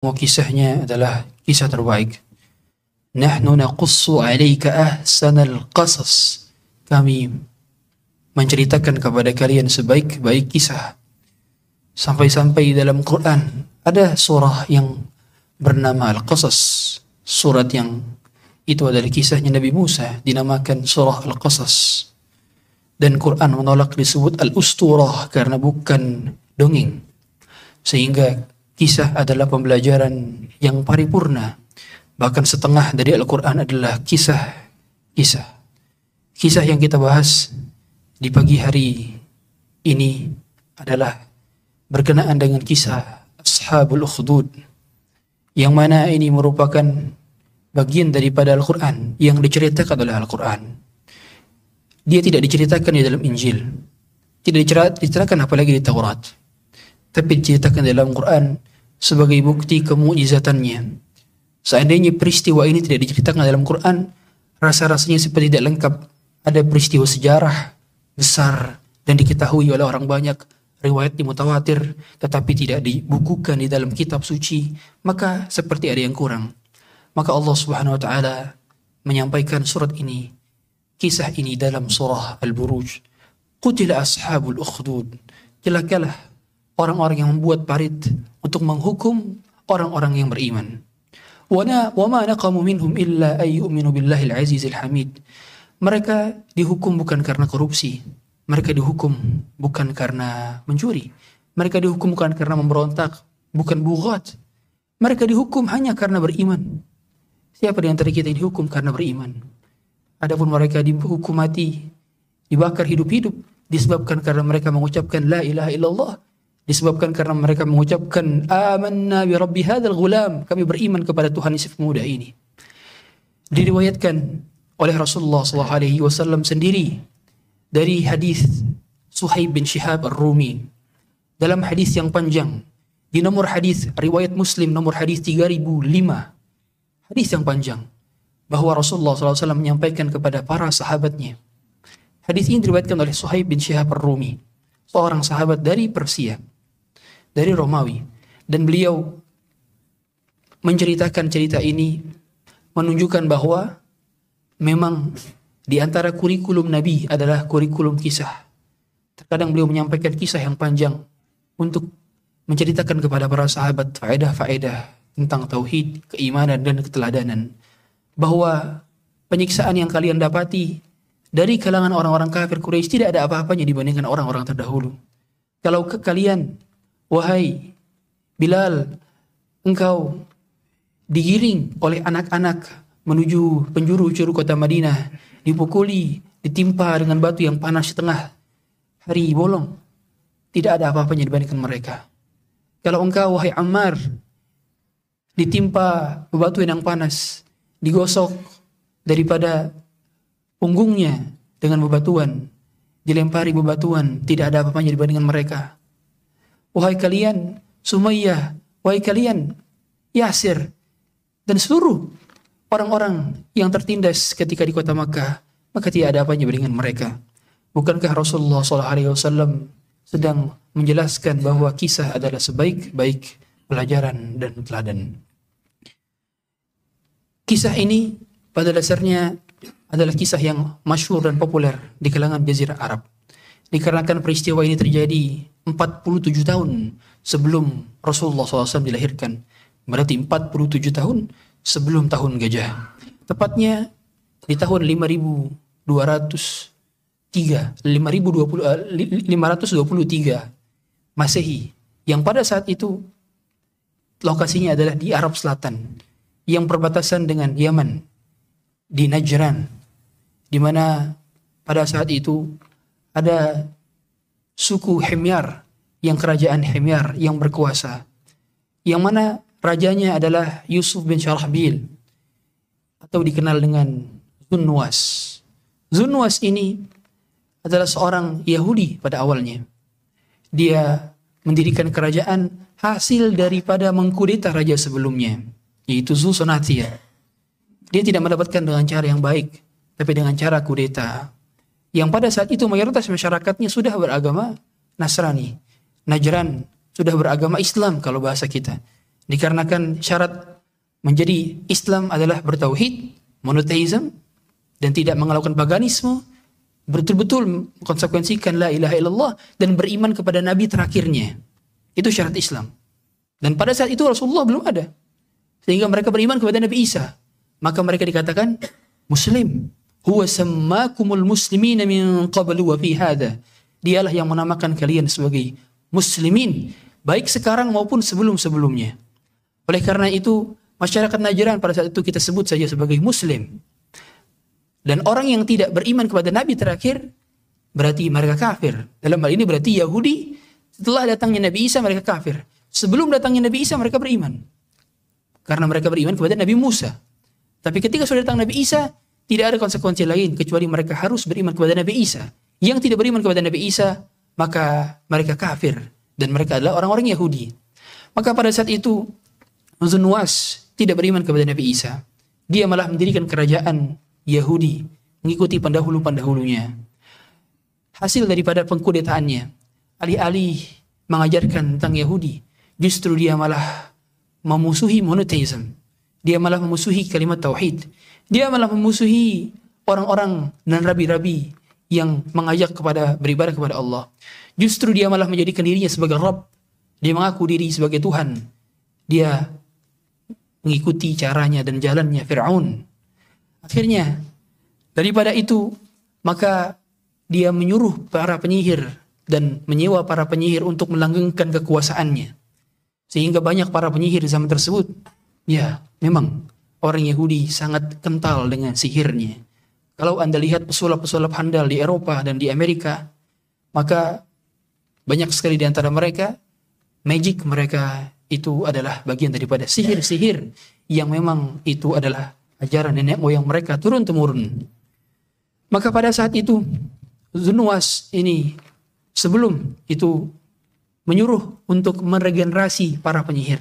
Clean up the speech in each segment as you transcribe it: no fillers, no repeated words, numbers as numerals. Semua kisahnya adalah kisah terbaik. Nahnu naqussu 'alaika ahsanal qasas. Kami menceritakan kepada kalian sebaik-baik kisah. Sampai-sampai dalam Quran ada surah yang bernama Al-Qasas. Surat yang itu adalah kisahnya Nabi Musa, dinamakan surah Al-Qasas. Dan Quran menolak disebut Al-Usturah karena bukan dongeng. Sehingga kisah adalah pembelajaran yang paripurna. Bahkan setengah dari Al-Quran adalah kisah-kisah. Kisah yang kita bahas di pagi hari ini adalah berkenaan dengan kisah Ashabul Ukhdud, yang mana ini merupakan bagian daripada Al-Quran yang diceritakan oleh Al-Quran. Dia tidak diceritakan di dalam Injil, tidak diceritakan apalagi di Taurat, tapi diceritakan dalam Quran sebagai bukti kemujizatannya. Seandainya peristiwa ini tidak diceritakan dalam Quran, rasa-rasanya seperti tidak lengkap. Ada peristiwa sejarah besar dan diketahui oleh orang banyak, riwayatnya mutawatir, tetapi tidak dibukukan di dalam kitab suci, maka seperti ada yang kurang. Maka Allah Subhanahu wa taala menyampaikan surat ini, kisah ini dalam surah Al-Buruj. Qutila ashabul ukhdud. Celakalah orang-orang yang membuat parit untuk menghukum orang-orang yang beriman. Wa ma naqamu minhum illa ay yu'minu billahi al-azizil hamid. Mereka dihukum bukan karena korupsi, mereka dihukum bukan karena mencuri, mereka dihukum bukan karena memberontak, bukan bughat. Mereka dihukum hanya karena beriman. Siapa di antara kita yang dihukum karena beriman? Adapun mereka dihukum mati, dibakar hidup-hidup, disebabkan karena mereka mengucapkan la ilaha illallah. Disebabkan karena mereka mengucapkan amanna bi rabbi hadzal ghulam, kami beriman kepada Tuhan si muda ini. Diriwayatkan oleh Rasulullah SAW sendiri dari hadis Suhaib bin Shihab Ar-Rumi dalam hadis yang panjang di nomor hadis riwayat Muslim nomor hadis 3005, hadis yang panjang, bahwa Rasulullah SAW menyampaikan kepada para sahabatnya. Hadis ini diriwayatkan oleh Suhaib bin Shihab Ar-Rumi, seorang sahabat dari Persia, dari Romawi, dan beliau menceritakan cerita ini menunjukkan bahwa memang di antara kurikulum Nabi adalah kurikulum kisah. Terkadang beliau menyampaikan kisah yang panjang untuk menceritakan kepada para sahabat faedah-faedah tentang tauhid, keimanan dan keteladanan, bahwa penyiksaan yang kalian dapati dari kalangan orang-orang kafir Quraisy tidak ada apa-apanya dibandingkan orang-orang terdahulu. Kalau kalian, wahai Bilal, engkau digiring oleh anak-anak menuju penjuru-penjuru kota Madinah, dipukuli, ditimpa dengan batu yang panas setengah hari bolong, tidak ada apa-apanya dibandingkan mereka. Kalau engkau, wahai Ammar, ditimpa batu yang panas, digosok daripada punggungnya dengan bebatuan, dilempari bebatuan, tidak ada apa-apanya dibandingkan mereka. Wahai kalian Sumayyah, wahai kalian Yasir, dan seluruh orang-orang yang tertindas ketika di kota Makkah, maka tidak ada apanya dibandingkan mereka. Bukankah Rasulullah SAW sedang menjelaskan bahwa kisah adalah sebaik-baik pelajaran dan teladan? Kisah ini pada dasarnya adalah kisah yang masyhur dan populer di kalangan Jazirah Arab, dikarenakan peristiwa ini terjadi 47 tahun sebelum Rasulullah SAW dilahirkan. Berarti 47 tahun sebelum tahun gajah, tepatnya di tahun 523 Masehi, yang pada saat itu lokasinya adalah di Arab Selatan yang perbatasan dengan Yaman, di Najran, di mana pada saat itu ada suku Himyar, yang kerajaan Himyar yang berkuasa, yang mana rajanya adalah Yusuf bin Syarahbil atau dikenal dengan Dzu Nuwas. Dzu Nuwas ini adalah seorang Yahudi pada awalnya. Dia mendirikan kerajaan hasil daripada mengkudeta raja sebelumnya, yaitu Zusonathia. Dia tidak mendapatkan dengan cara yang baik, tapi dengan cara kudeta, yang pada saat itu mayoritas masyarakatnya sudah beragama Nasrani. Najran sudah beragama Islam kalau bahasa kita. Dikarenakan syarat menjadi Islam adalah bertauhid, monoteisme, dan tidak melakukan paganisme, betul-betul konsekuensikan la ilaha illallah, dan beriman kepada Nabi terakhirnya. Itu syarat Islam. Dan pada saat itu Rasulullah belum ada. Sehingga mereka beriman kepada Nabi Isa. Maka mereka dikatakan Muslim. Huwa sammakumul muslimina min qablu wa fi hadha. Dialah yang menamakan kalian sebagai muslimin, baik sekarang maupun sebelum-sebelumnya. Oleh karena itu, masyarakat Najran pada saat itu kita sebut saja sebagai Muslim. Dan orang yang tidak beriman kepada Nabi terakhir, berarti mereka kafir. Dalam hal ini berarti Yahudi, setelah datangnya Nabi Isa mereka kafir. Sebelum datangnya Nabi Isa mereka beriman. Karena mereka beriman kepada Nabi Musa. Tapi ketika sudah datang Nabi Isa, tidak ada konsekuensi lain kecuali mereka harus beriman kepada Nabi Isa. Yang tidak beriman kepada Nabi Isa, maka mereka kafir. Dan mereka adalah orang-orang Yahudi. Maka pada saat itu, Dzu Nuwas tidak beriman kepada Nabi Isa. Dia malah mendirikan kerajaan Yahudi, mengikuti pendahulu-pendahulunya. Hasil daripada pengkudetaannya, alih-alih mengajarkan tentang Yahudi, justru dia malah memusuhi monotheism. Dia malah memusuhi kalimat tauhid. Dia malah memusuhi orang-orang dan rabi-rabi yang mengajak kepada beribadah kepada Allah. Justru dia malah menjadikan dirinya sebagai Rabb. Dia mengaku diri sebagai Tuhan. Dia mengikuti caranya dan jalannya Fir'aun. Akhirnya, daripada itu, maka dia menyuruh para penyihir dan menyewa para penyihir untuk melanggengkan kekuasaannya. Sehingga banyak para penyihir zaman tersebut, ya memang orang Yahudi sangat kental dengan sihirnya. Kalau Anda lihat pesulap-pesulap handal di Eropa dan di Amerika, maka banyak sekali di antara mereka, magic mereka itu adalah bagian daripada sihir-sihir yang memang itu adalah ajaran nenek moyang mereka turun-temurun. Maka pada saat itu Dzu Nuwas ini sebelum itu menyuruh untuk meregenerasi para penyihir.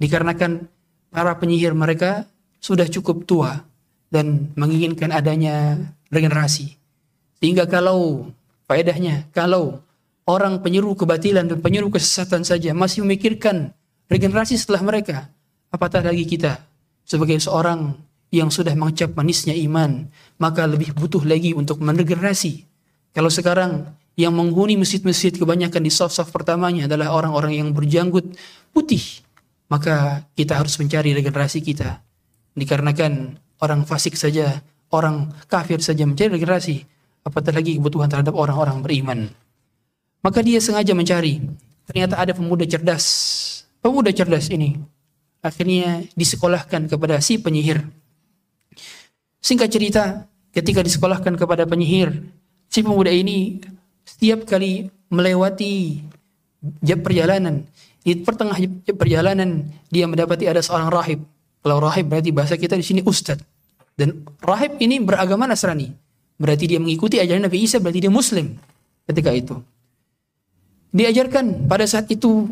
Dikarenakan para penyihir mereka sudah cukup tua dan menginginkan adanya regenerasi. Sehingga kalau faedahnya, kalau orang penyuruh kebatilan dan penyuruh kesesatan saja masih memikirkan regenerasi setelah mereka, apatah lagi kita sebagai seorang yang sudah mengecap manisnya iman, maka lebih butuh lagi untuk meregenerasi. Kalau sekarang yang menghuni masjid-masjid kebanyakan di saf-saf pertamanya adalah orang-orang yang berjanggut putih, maka kita harus mencari regenerasi kita. Dikarenakan orang fasik saja, orang kafir saja mencari regenerasi, apatah lagi kebutuhan terhadap orang-orang beriman. Maka dia sengaja mencari. Ternyata ada pemuda cerdas. Pemuda cerdas ini akhirnya disekolahkan kepada si penyihir. Singkat cerita, ketika disekolahkan kepada penyihir, si pemuda ini setiap kali melewati perjalanan, di pertengah perjalanan dia mendapati ada seorang rahib. Kalau rahib berarti bahasa kita di sini ustadz. Dan rahib ini beragama Nasrani. Berarti dia mengikuti ajaran Nabi Isa, berarti dia Muslim ketika itu. Diajarkan pada saat itu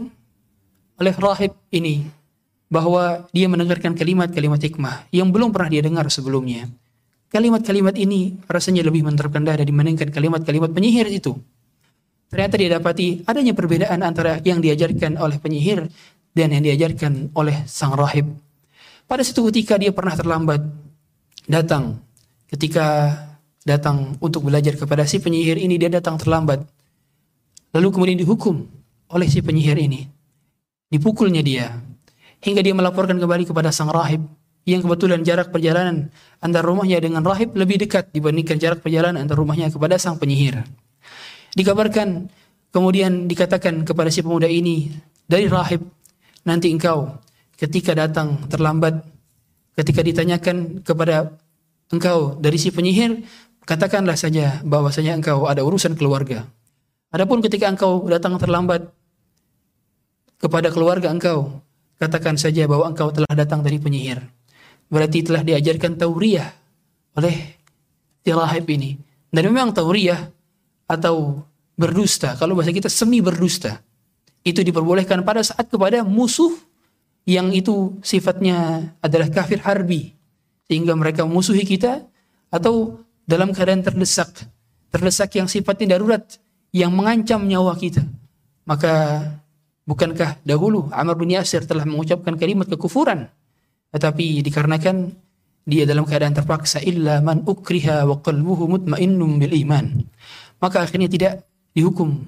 oleh rahib ini bahwa dia mendengarkan kalimat-kalimat hikmah yang belum pernah dia dengar sebelumnya. Kalimat-kalimat ini rasanya lebih menerapkan dari dibandingkan kalimat-kalimat penyihir itu. Ternyata dia dapati adanya perbedaan antara yang diajarkan oleh penyihir dan yang diajarkan oleh sang rahib. Pada suatu ketika dia pernah terlambat datang. Ketika datang untuk belajar kepada si penyihir ini, dia datang terlambat. Lalu kemudian dihukum oleh si penyihir ini. Dipukulnya dia. Hingga dia melaporkan kembali kepada sang rahib, yang kebetulan jarak perjalanan antara rumahnya dengan rahib lebih dekat dibandingkan jarak perjalanan antara rumahnya kepada sang penyihir. Dikabarkan, kemudian dikatakan kepada si pemuda ini dari rahib, nanti engkau ketika datang terlambat, ketika ditanyakan kepada engkau dari si penyihir, katakanlah saja bahwasanya engkau ada urusan keluarga. Adapun ketika engkau datang terlambat kepada keluarga engkau, katakan saja bahwa engkau telah datang dari penyihir. Berarti telah diajarkan tauriyah oleh si rahib ini. Dan memang tauriyah atau berdusta, kalau bahasa kita semi berdusta, itu diperbolehkan pada saat kepada musuh yang itu sifatnya adalah kafir harbi, sehingga mereka memusuhi kita, atau dalam keadaan terdesak, terdesak yang sifatnya darurat, yang mengancam nyawa kita. Maka Bukankah dahulu Ammar bin Yasir telah mengucapkan kalimat kekufuran, tetapi dikarenakan dia dalam keadaan terpaksa, illa man ukriha wa qalbuhu mutmainnum bil iman, maka akhirnya tidak dihukum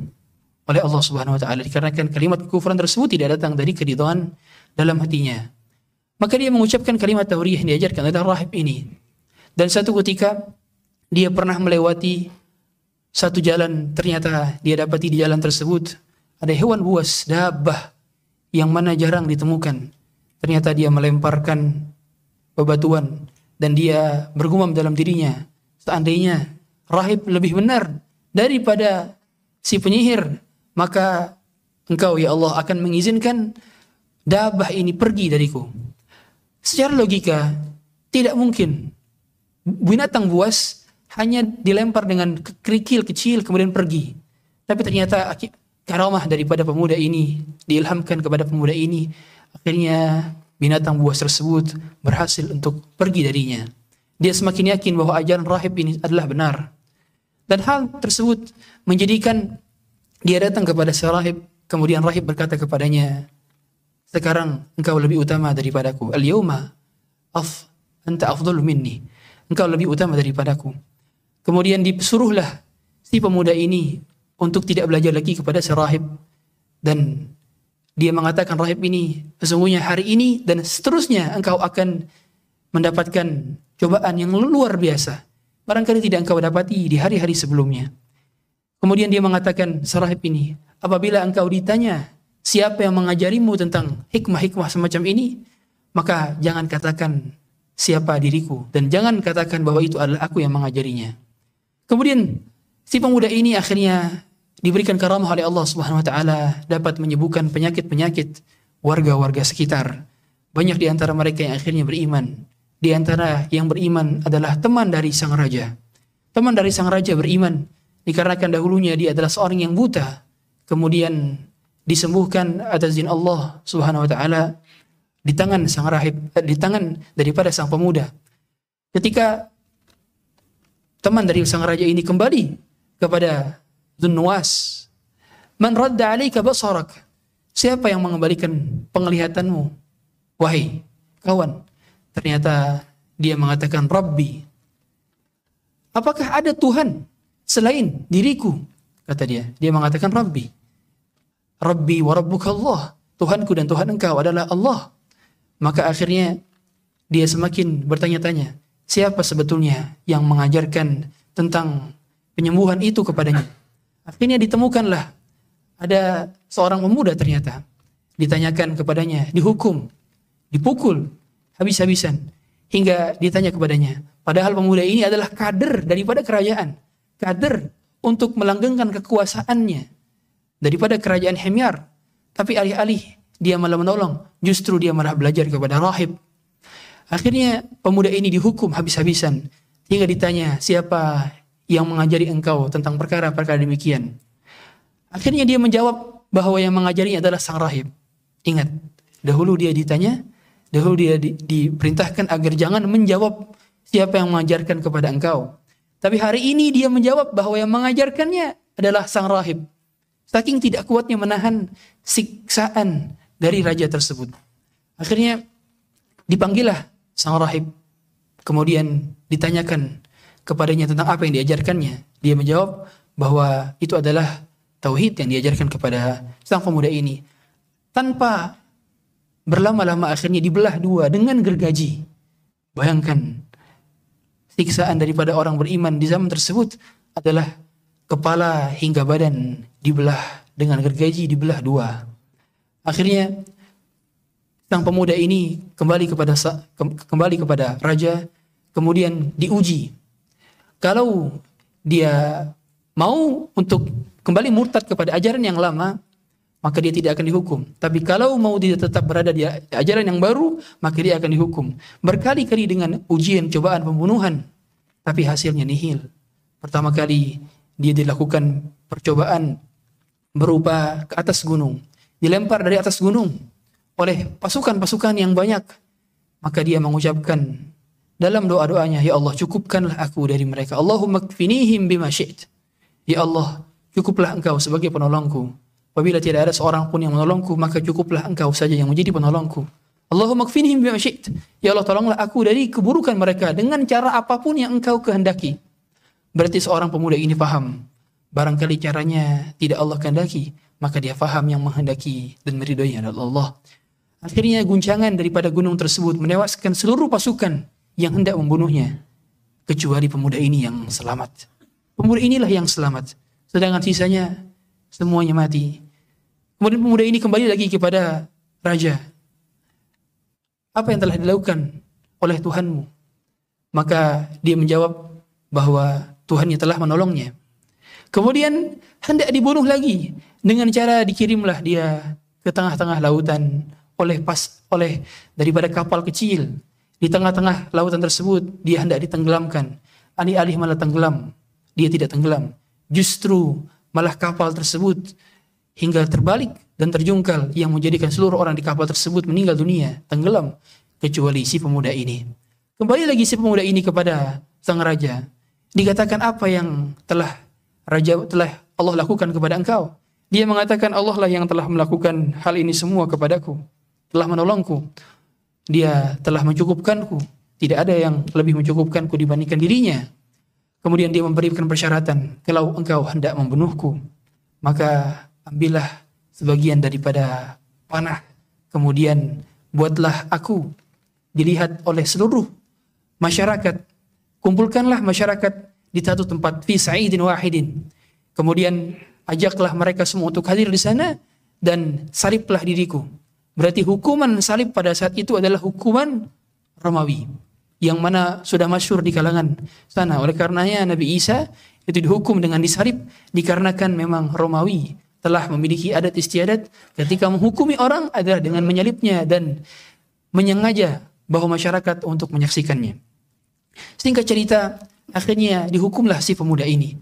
oleh Allah Subhanahu wa taala dikarenakan kalimat kekufuran tersebut tidak datang dari keridhaan dalam hatinya. Maka dia mengucapkan kalimat tauriyah yang diajarkan oleh rahib ini. Dan satu ketika dia pernah melewati satu jalan, ternyata dia dapati di jalan tersebut ada hewan buas, dabah, yang mana jarang ditemukan. Ternyata dia melemparkan bebatuan dan dia bergumam dalam dirinya, seandainya rahib lebih benar daripada si penyihir, maka engkau ya Allah akan mengizinkan dabah ini pergi dariku. Secara logika tidak mungkin binatang buas hanya dilempar dengan kerikil kecil kemudian pergi. Tapi ternyata karamah daripada pemuda ini, diilhamkan kepada pemuda ini, akhirnya binatang buas tersebut berhasil untuk pergi darinya. Dia semakin yakin bahwa ajaran rahib ini adalah benar. Dan hal tersebut menjadikan dia datang kepada si rahib, kemudian rahib berkata kepadanya, sekarang engkau lebih utama daripadaku. Al-yawma anta afdhalu minni. Engkau lebih utama daripadaku. Kemudian disuruhlah si pemuda ini untuk tidak belajar lagi kepada si rahib. Dan dia mengatakan, rahib ini sesungguhnya hari ini dan seterusnya engkau akan mendapatkan cobaan yang luar biasa. Barangkali tidak engkau dapati di hari-hari sebelumnya. Kemudian dia mengatakan, si rahib ini, apabila engkau ditanya siapa yang mengajarimu tentang hikmah-hikmah semacam ini, maka jangan katakan siapa diriku, dan jangan katakan bahwa itu adalah aku yang mengajarinya. Kemudian si pemuda ini akhirnya diberikan karamah oleh Allah Subhanahu wa taala, dapat menyembuhkan penyakit-penyakit warga-warga sekitar. Banyak di antara mereka yang akhirnya beriman. Di antara yang beriman adalah teman dari sang raja. Teman dari sang raja beriman dikarenakan dahulunya dia adalah seorang yang buta, kemudian disembuhkan atas izin Allah Subhanahu wa taala di tangan sang rahib, di tangan daripada sang pemuda. Ketika teman dari sang raja ini kembali kepada Dzu Nuwas, "Man radda 'alaika basarak?" Siapa yang mengembalikan penglihatanmu, wahai kawan? Ternyata dia mengatakan, "Rabbi." Apakah ada Tuhan selain diriku? Kata dia. Dia mengatakan, "Rabbi." Rabbi wa rabbuka Allah, Tuhanku dan Tuhan engkau adalah Allah. Maka akhirnya dia semakin bertanya-tanya, siapa sebetulnya yang mengajarkan tentang penyembuhan itu kepadanya. Akhirnya ditemukanlah ada seorang pemuda, ternyata ditanyakan kepadanya, dihukum, dipukul habis-habisan hingga ditanya kepadanya, padahal pemuda ini adalah kader daripada kerajaan, kader untuk melanggengkan kekuasaannya daripada kerajaan Himyar, tapi alih-alih dia malah menolong, justru dia malah belajar kepada rahib. Akhirnya pemuda ini dihukum habis-habisan hingga ditanya, siapa yang mengajari engkau tentang perkara-perkara demikian? Akhirnya dia menjawab bahwa yang mengajarinya adalah sang rahib. Ingat, dahulu dia ditanya, dahulu dia diperintahkan agar jangan menjawab siapa yang mengajarkan kepada engkau, tapi hari ini dia menjawab bahwa yang mengajarkannya adalah sang rahib. Saking tidak kuatnya menahan siksaan dari raja tersebut, akhirnya dipanggillah sang rahib. Kemudian ditanyakan kepadanya tentang apa yang diajarkannya. Dia menjawab bahwa itu adalah tauhid yang diajarkan kepada sang pemuda ini. Tanpa berlama-lama akhirnya dibelah dua dengan gergaji. Bayangkan siksaan daripada orang beriman di zaman tersebut adalah kepala hingga badan dibelah dengan gergaji, dibelah dua. Akhirnya sang pemuda ini kembali kepada raja, kemudian diuji. Kalau dia mau untuk kembali murtad kepada ajaran yang lama, maka dia tidak akan dihukum. Tapi kalau mau dia tetap berada di ajaran yang baru, maka dia akan dihukum. Berkali-kali dengan ujian, cobaan, pembunuhan, tapi hasilnya nihil. Pertama kali dia dilakukan percobaan berupa ke atas gunung, dilempar dari atas gunung oleh pasukan-pasukan yang banyak. Maka dia mengucapkan dalam doa-doanya, ya Allah, cukupkanlah aku dari mereka. Allahumma kfinihim bima syi'it. Ya Allah, cukuplah engkau sebagai penolongku. Apabila tidak ada seorang pun yang menolongku, maka cukuplah engkau saja yang menjadi penolongku. Allahumma kfinihim bima syi'ta. Ya Allah, tolonglah aku dari keburukan mereka dengan cara apapun yang engkau kehendaki. Berarti seorang pemuda ini paham. Barangkali caranya tidak Allah kehendaki, maka dia faham yang menghendaki dan meridhoinya adalah Allah. Akhirnya guncangan daripada gunung tersebut menewaskan seluruh pasukan yang hendak membunuhnya, kecuali pemuda ini yang selamat. Pemuda inilah yang selamat, sedangkan sisanya semuanya mati. Kemudian pemuda ini kembali lagi kepada raja. Apa yang telah dilakukan oleh Tuhanmu? Maka dia menjawab bahwa Tuhannya telah menolongnya. Kemudian hendak dibunuh lagi dengan cara dikirimlah dia ke tengah-tengah lautan oleh daripada kapal kecil. Di tengah-tengah lautan tersebut dia hendak ditenggelamkan. Alih-alih malah tenggelam, dia tidak tenggelam. Justru malah kapal tersebut hingga terbalik dan terjungkal, yang menjadikan seluruh orang di kapal tersebut meninggal dunia, tenggelam, kecuali si pemuda ini. Kembali lagi si pemuda ini kepada sang raja. Dikatakan apa yang telah Allah lakukan kepada engkau? Dia mengatakan, Allah lah yang telah melakukan hal ini semua kepadaku, telah menolongku, dia telah mencukupkanku, tidak ada yang lebih mencukupkanku dibandingkan dirinya. Kemudian dia memberikan persyaratan, kalau engkau hendak membunuhku, maka ambillah sebagian daripada panah, kemudian buatlah aku dilihat oleh seluruh masyarakat, kumpulkanlah masyarakat di satu tempat, fi sa'idin wahidin, kemudian ajaklah mereka semua untuk hadir di sana dan saliblah diriku. Berarti hukuman salib pada saat itu adalah hukuman Romawi, yang mana sudah masyhur di kalangan sana. Oleh karenanya Nabi Isa itu dihukum dengan disalib, dikarenakan memang Romawi telah memiliki adat istiadat ketika menghukumi orang adalah dengan menyalibnya dan menyengaja bahwa masyarakat untuk menyaksikannya. Singkat cerita, akhirnya dihukumlah si pemuda ini,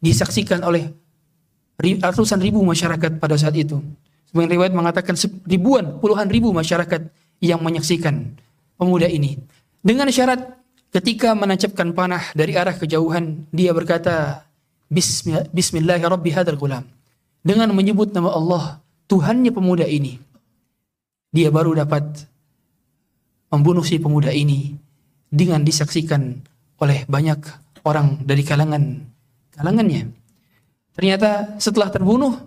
disaksikan oleh ratusan ribu masyarakat pada saat itu. Sebagian riwayat mengatakan ribuan, puluhan ribu masyarakat yang menyaksikan pemuda ini. Dengan syarat ketika menancapkan panah dari arah kejauhan, dia berkata, Bismillahirrabbiladzim, dengan menyebut nama Allah, Tuhannya pemuda ini. Dia baru dapat membunuh si pemuda ini dengan disaksikan oleh banyak orang dari kalangannya. Ternyata setelah terbunuh,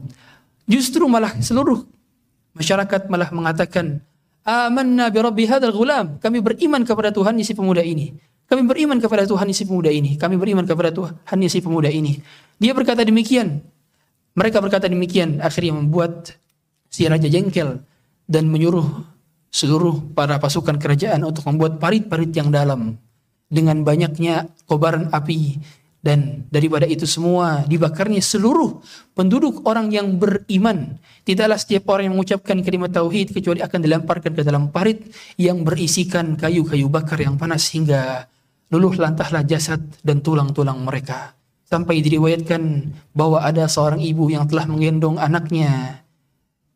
justru malah seluruh masyarakat malah mengatakan, amanna bi rabbi hadzal ghulam, kami beriman kepada Tuhan si pemuda ini. Kami beriman kepada Tuhan si pemuda ini. Kami beriman kepada Tuhan si pemuda ini. Dia berkata demikian. Mereka berkata demikian, akhirnya membuat si raja jengkel dan menyuruh seluruh para pasukan kerajaan untuk membuat parit-parit yang dalam dengan banyaknya kobaran api, dan daripada itu semua dibakarnya seluruh penduduk orang yang beriman. Tidaklah setiap orang yang mengucapkan kalimat tauhid kecuali akan dilemparkan ke dalam parit yang berisikan kayu-kayu bakar yang panas hingga luluh lantahlah jasad dan tulang-tulang mereka. Sampai diriwayatkan bahwa ada seorang ibu yang telah menggendong anaknya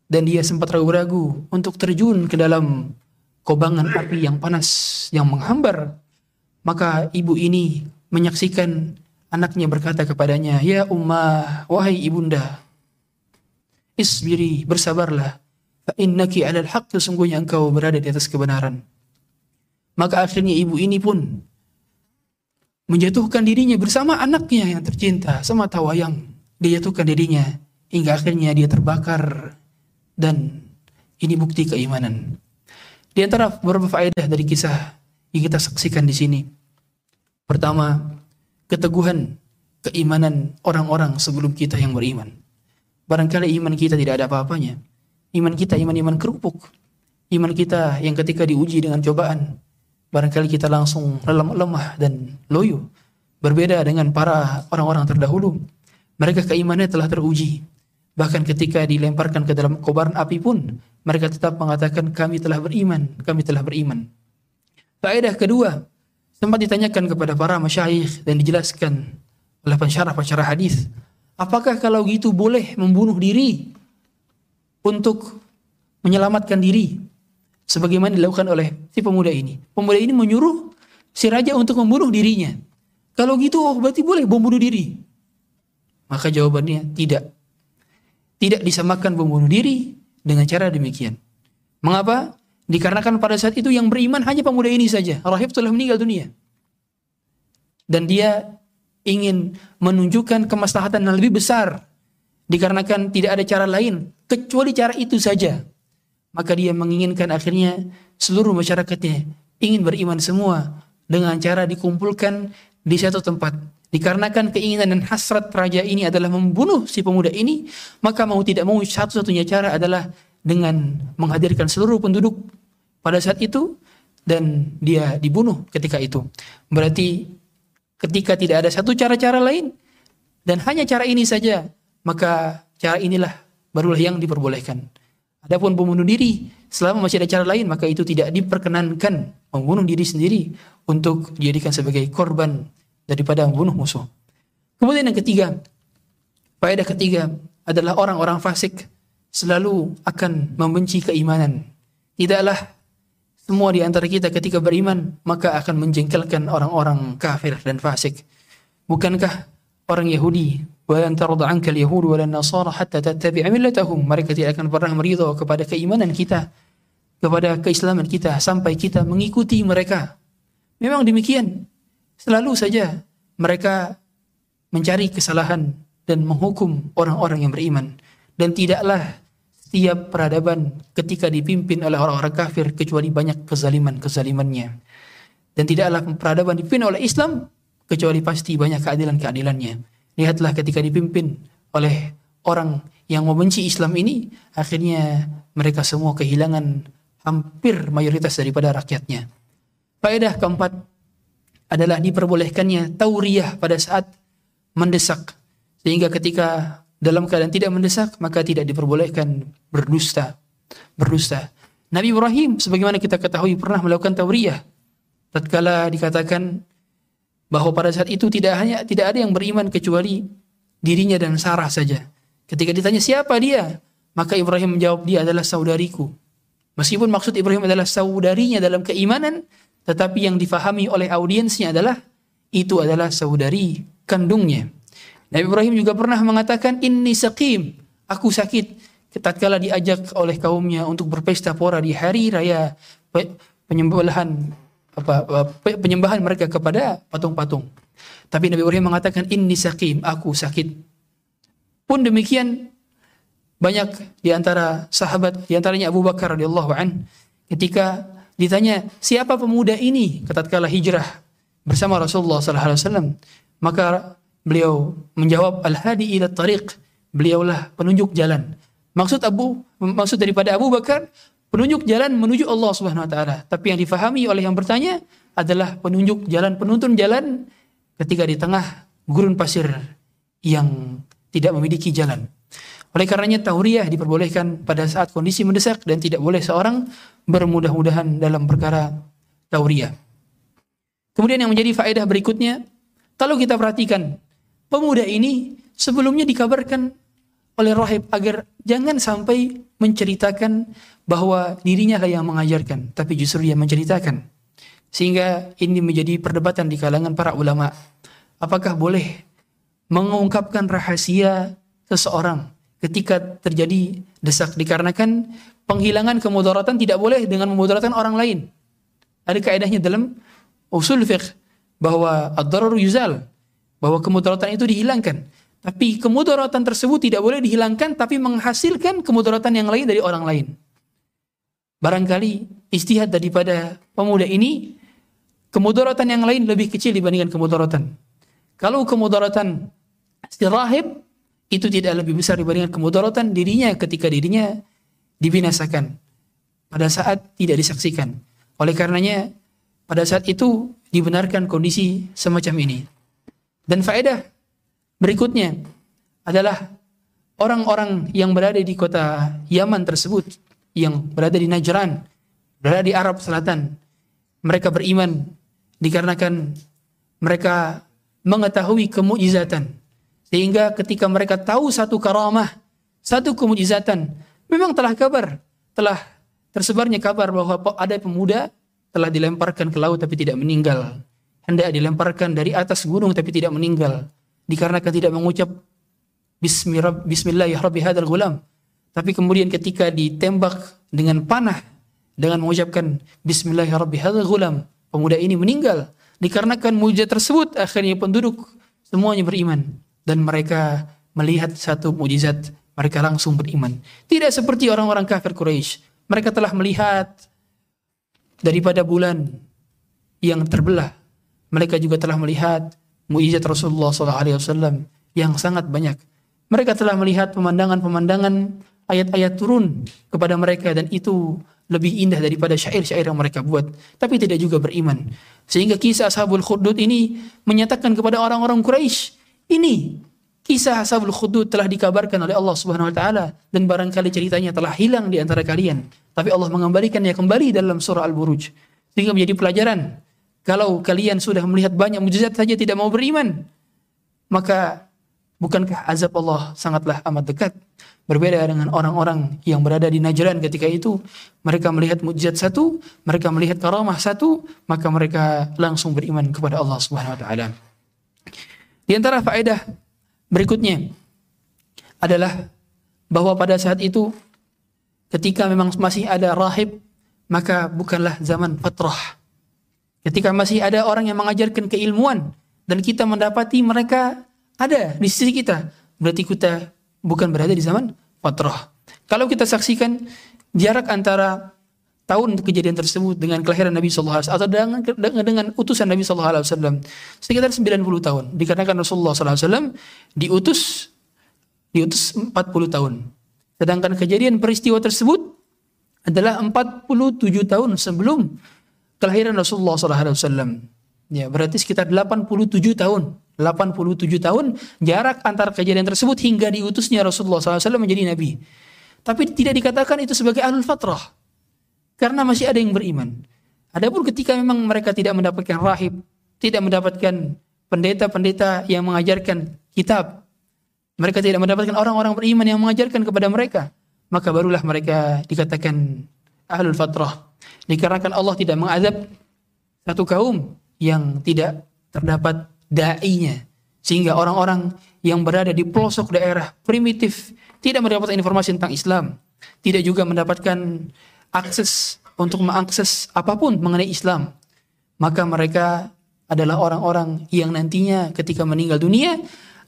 dan dia sempat ragu-ragu untuk terjun ke dalam kobangan api yang panas yang menghambar. Maka ibu ini menyaksikan anaknya berkata kepadanya, ya ummah, wahai ibunda, isbiri, bersabarlah, fa innaki 'alal haqq, sesungguhnya engkau berada di atas kebenaran. Maka akhirnya ibu ini pun menjatuhkan dirinya bersama anaknya yang tercinta, sama tawayang, dia jatuhkan dirinya hingga akhirnya dia terbakar, dan ini bukti keimanan. Di antara beberapa faedah dari kisah yang kita saksikan di sini, pertama, keteguhan keimanan orang-orang sebelum kita yang beriman. Barangkali iman kita tidak ada apa-apanya. Iman kita iman-iman kerupuk. Iman kita yang ketika diuji dengan cobaan, barangkali kita langsung lemah dan loyo. Berbeda dengan para orang-orang terdahulu. Mereka keimanannya telah teruji. Bahkan ketika dilemparkan ke dalam kobaran api pun, mereka tetap mengatakan, kami telah beriman, kami telah beriman. Faedah kedua, sempat ditanyakan kepada para masyayikh dan dijelaskan oleh pensyarah hadis, apakah kalau gitu boleh membunuh diri untuk menyelamatkan diri sebagaimana dilakukan oleh si pemuda ini? Pemuda ini menyuruh si raja untuk membunuh dirinya. Kalau gitu berarti boleh bom bunuh diri? Maka jawabannya tidak. tidak disamakan membunuh diri dengan cara demikian. Mengapa? Dikarenakan pada saat itu yang beriman hanya pemuda ini saja. Rahib telah meninggal dunia. Dan dia ingin menunjukkan kemaslahatan yang lebih besar. Dikarenakan tidak ada cara lain kecuali cara itu saja. Maka dia menginginkan akhirnya seluruh masyarakatnya ingin beriman semua dengan cara dikumpulkan di satu tempat. Dikarenakan keinginan dan hasrat raja ini adalah membunuh si pemuda ini, maka mau tidak mau satu-satunya cara adalah dengan menghadirkan seluruh penduduk pada saat itu, dan dia dibunuh ketika itu. Berarti ketika tidak ada satu cara-cara lain dan hanya cara ini saja, maka cara inilah barulah yang diperbolehkan. Adapun membunuh diri selama masih ada cara lain, maka itu tidak diperkenankan membunuh diri sendiri untuk dijadikan sebagai korban daripada membunuh musuh. Kemudian yang ketiga, faedah ketiga adalah orang-orang fasik selalu akan membenci keimanan. Tidaklah semua di antara kita ketika beriman maka akan menjengkelkan orang-orang kafir dan fasik. Bukankah orang Yahudi, walan tarda anka al-yahud walan nasara hatta tattabi'a millatahum, mereka tidak akan pernah meridha kepada keimanan kita, kepada keislaman kita, sampai kita mengikuti mereka. Memang demikian, selalu saja mereka mencari kesalahan dan menghukum orang-orang yang beriman. Dan tidaklah setiap peradaban ketika dipimpin oleh orang-orang kafir kecuali banyak kezaliman-kezalimannya, dan tidaklah peradaban dipimpin oleh Islam kecuali pasti banyak keadilan-keadilannya. Lihatlah ketika dipimpin oleh orang yang membenci Islam ini, akhirnya mereka semua kehilangan hampir mayoritas daripada rakyatnya. Faedah keempat adalah diperbolehkannya tauriyah pada saat mendesak. Sehingga ketika dalam keadaan tidak mendesak, maka tidak diperbolehkan berdusta. Nabi Ibrahim, sebagaimana kita ketahui, pernah melakukan tauriyah. Tatkala dikatakan bahwa pada saat itu tidak ada yang beriman kecuali dirinya dan Sarah saja. Ketika ditanya siapa dia, maka Ibrahim menjawab, dia adalah saudariku. Meskipun maksud Ibrahim adalah saudarinya dalam keimanan, tetapi yang difahami oleh audiensnya adalah itu adalah saudari kandungnya. Nabi Ibrahim juga pernah mengatakan, inni saqim, aku sakit. Tatkala diajak oleh kaumnya untuk berpesta pora di hari raya penyembahan mereka kepada patung-patung, tapi Nabi Ibrahim mengatakan inni saqim, aku sakit. Pun demikian banyak di antara sahabat, di antaranya Abu Bakar radhiyallahu an, ketika ditanya siapa pemuda ini tatkala hijrah bersama Rasulullah sallallahu alaihi wasallam, maka beliau menjawab al-hadi ila tariq, beliaulah penunjuk jalan. Maksud daripada Abu Bakar, penunjuk jalan menuju Allah Subhanahu wa taala. Tapi yang difahami oleh yang bertanya adalah penunjuk jalan, penuntun jalan ketika di tengah gurun pasir yang tidak memiliki jalan. Oleh karenanya tauriyah diperbolehkan pada saat kondisi mendesak, dan tidak boleh seorang bermudah-mudahan dalam perkara tauriyah. Kemudian yang menjadi faedah berikutnya, kalau kita perhatikan, pemuda ini sebelumnya dikabarkan oleh rahib agar jangan sampai menceritakan bahwa dirinya lah yang mengajarkan, tapi justru dia menceritakan. Sehingga ini menjadi perdebatan di kalangan para ulama. Apakah boleh mengungkapkan rahasia seseorang ketika terjadi desak? Dikarenakan penghilangan kemudaratan tidak boleh dengan memudaratan orang lain. Ada kaidahnya dalam usul fiqh bahwa ad-dararu yuzal, bahwa kemudaratan itu dihilangkan. Tapi kemudaratan tersebut tidak boleh dihilangkan, tapi menghasilkan kemudaratan yang lain dari orang lain. Barangkali ijtihad daripada pemuda ini, kemudaratan yang lain lebih kecil dibandingkan kemudaratan. Kalau kemudaratan si rahib itu tidak lebih besar dibandingkan kemudaratan dirinya ketika dirinya dibinasakan pada saat tidak disaksikan. Oleh karenanya pada saat itu dibenarkan kondisi semacam ini. Dan faedah berikutnya adalah orang-orang yang berada di kota Yaman tersebut, yang berada di Najran, berada di Arab Selatan, mereka beriman dikarenakan mereka mengetahui kemujizatan. Sehingga ketika mereka tahu satu karamah, satu kemujizatan, memang telah tersebarnya kabar bahwa ada pemuda telah dilemparkan ke laut tapi tidak meninggal, hendak dilemparkan dari atas gunung tapi tidak meninggal, dikarenakan tidak mengucap Bismillahirrahmanirrahim. Tapi kemudian ketika ditembak dengan panah dengan mengucapkan Bismillahirrahmanirrahim, pemuda ini meninggal. Dikarenakan mujizat tersebut, akhirnya penduduk semuanya beriman dan mereka melihat satu mujizat, mereka langsung beriman. Tidak seperti orang-orang kafir Quraisy, mereka telah melihat daripada bulan yang terbelah, mereka juga telah melihat mujizat Rasulullah SAW yang sangat banyak. Mereka telah melihat pemandangan-pemandangan ayat-ayat turun kepada mereka, dan itu lebih indah daripada syair-syair yang mereka buat, tapi tidak juga beriman. Sehingga kisah Ashabul Ukhdud ini menyatakan kepada orang-orang Quraisy, ini kisah Ashabul Ukhdud telah dikabarkan oleh Allah Subhanahu wa taala dan barangkali ceritanya telah hilang di antara kalian, tapi Allah mengembalikannya kembali dalam surah Al-Buruj. Sehingga menjadi pelajaran, kalau kalian sudah melihat banyak mujizat saja tidak mau beriman, maka bukankah azab Allah sangatlah amat dekat? Berbeda dengan orang-orang yang berada di Najran ketika itu, mereka melihat mukjizat satu, mereka melihat karamah satu, maka mereka langsung beriman kepada Allah Subhanahu wa taala. Di antara faedah berikutnya adalah bahwa pada saat itu ketika memang masih ada rahib, maka bukanlah zaman fatrah. Ketika masih ada orang yang mengajarkan keilmuan dan kita mendapati mereka ada di sisi kita, berarti kita bukan berada di zaman fatrah. Kalau kita saksikan jarak antara tahun kejadian tersebut dengan kelahiran Nabi sallallahu alaihi wasallam atau dengan utusan Nabi sallallahu alaihi wasallam sekitar 90 tahun. Dikarenakan Rasulullah sallallahu alaihi wasallam diutus 40 tahun. Sedangkan kejadian peristiwa tersebut adalah 47 tahun sebelum kelahiran Rasulullah sallallahu alaihi wasallam. Ya, berarti sekitar 87 tahun jarak antara kejadian tersebut hingga diutusnya Rasulullah SAW menjadi Nabi. Tapi tidak dikatakan itu sebagai ahlul fatrah, karena masih ada yang beriman. Adapun ketika memang mereka tidak mendapatkan rahib, tidak mendapatkan pendeta-pendeta yang mengajarkan kitab, mereka tidak mendapatkan orang-orang beriman yang mengajarkan kepada mereka, maka barulah mereka dikatakan ahlul fatrah. Dikarenakan Allah tidak mengazab satu kaum yang tidak terdapat da'inya, sehingga orang-orang yang berada di pelosok daerah primitif tidak mendapatkan informasi tentang Islam, tidak juga mendapatkan akses untuk mengakses apapun mengenai Islam, maka mereka adalah orang-orang yang nantinya ketika meninggal dunia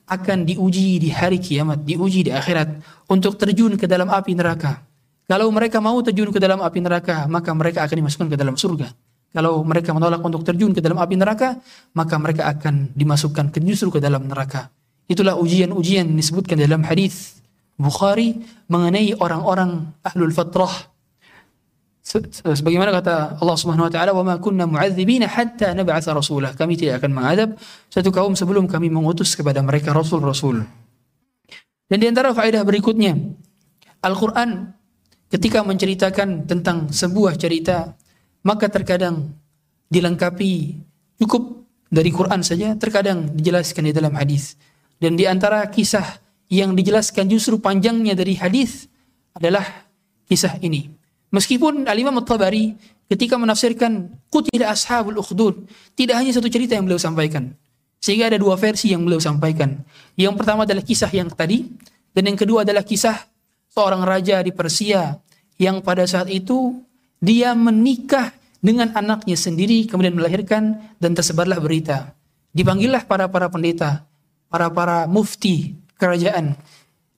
akan diuji di hari kiamat, diuji di akhirat untuk terjun ke dalam api neraka. Kalau mereka mau terjun ke dalam api neraka, maka mereka akan dimasukkan ke dalam surga. Kalau mereka menolak untuk terjun ke dalam api neraka, maka mereka akan dimasukkan justru ke dalam neraka. Itulah ujian-ujian disebutkan dalam hadis Bukhari mengenai orang-orang ahlul fatrah. Sebagaimana kata Allah Subhanahu wa taala, "Wa ma kunna mu'adzibina hatta nab'atsa rasulah." Kami tidak akan mengadab satu kaum sebelum kami mengutus kepada mereka rasul-rasul. Dan di antara faedah berikutnya, Al-Qur'an ketika menceritakan tentang sebuah cerita, maka terkadang dilengkapi cukup dari Quran saja, terkadang dijelaskan di dalam hadis. Dan di antara kisah yang dijelaskan justru panjangnya dari hadis adalah kisah ini. Meskipun Al-Imam At-Tabari ketika menafsirkan Qutila Ashabul Ukhdud, tidak hanya satu cerita yang beliau sampaikan, sehingga ada dua versi yang beliau sampaikan. Yang pertama adalah kisah yang tadi, dan yang kedua adalah kisah seorang raja di Persia yang pada saat itu dia menikah dengan anaknya sendiri, kemudian melahirkan, dan tersebarlah berita. Dipanggillah para-para pendeta, para-para mufti kerajaan.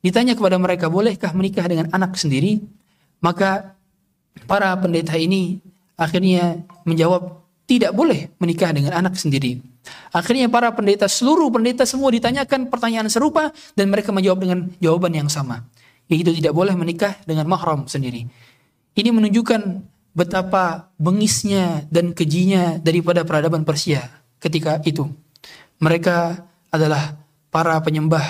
Ditanya kepada mereka, bolehkah menikah dengan anak sendiri? Maka para pendeta ini akhirnya menjawab, tidak boleh menikah dengan anak sendiri. Akhirnya para pendeta, seluruh pendeta semua ditanyakan pertanyaan serupa, dan mereka menjawab dengan jawaban yang sama, yaitu tidak boleh menikah dengan mahram sendiri. Ini menunjukkan betapa bengisnya dan kejinya daripada peradaban Persia ketika itu. Mereka adalah para penyembah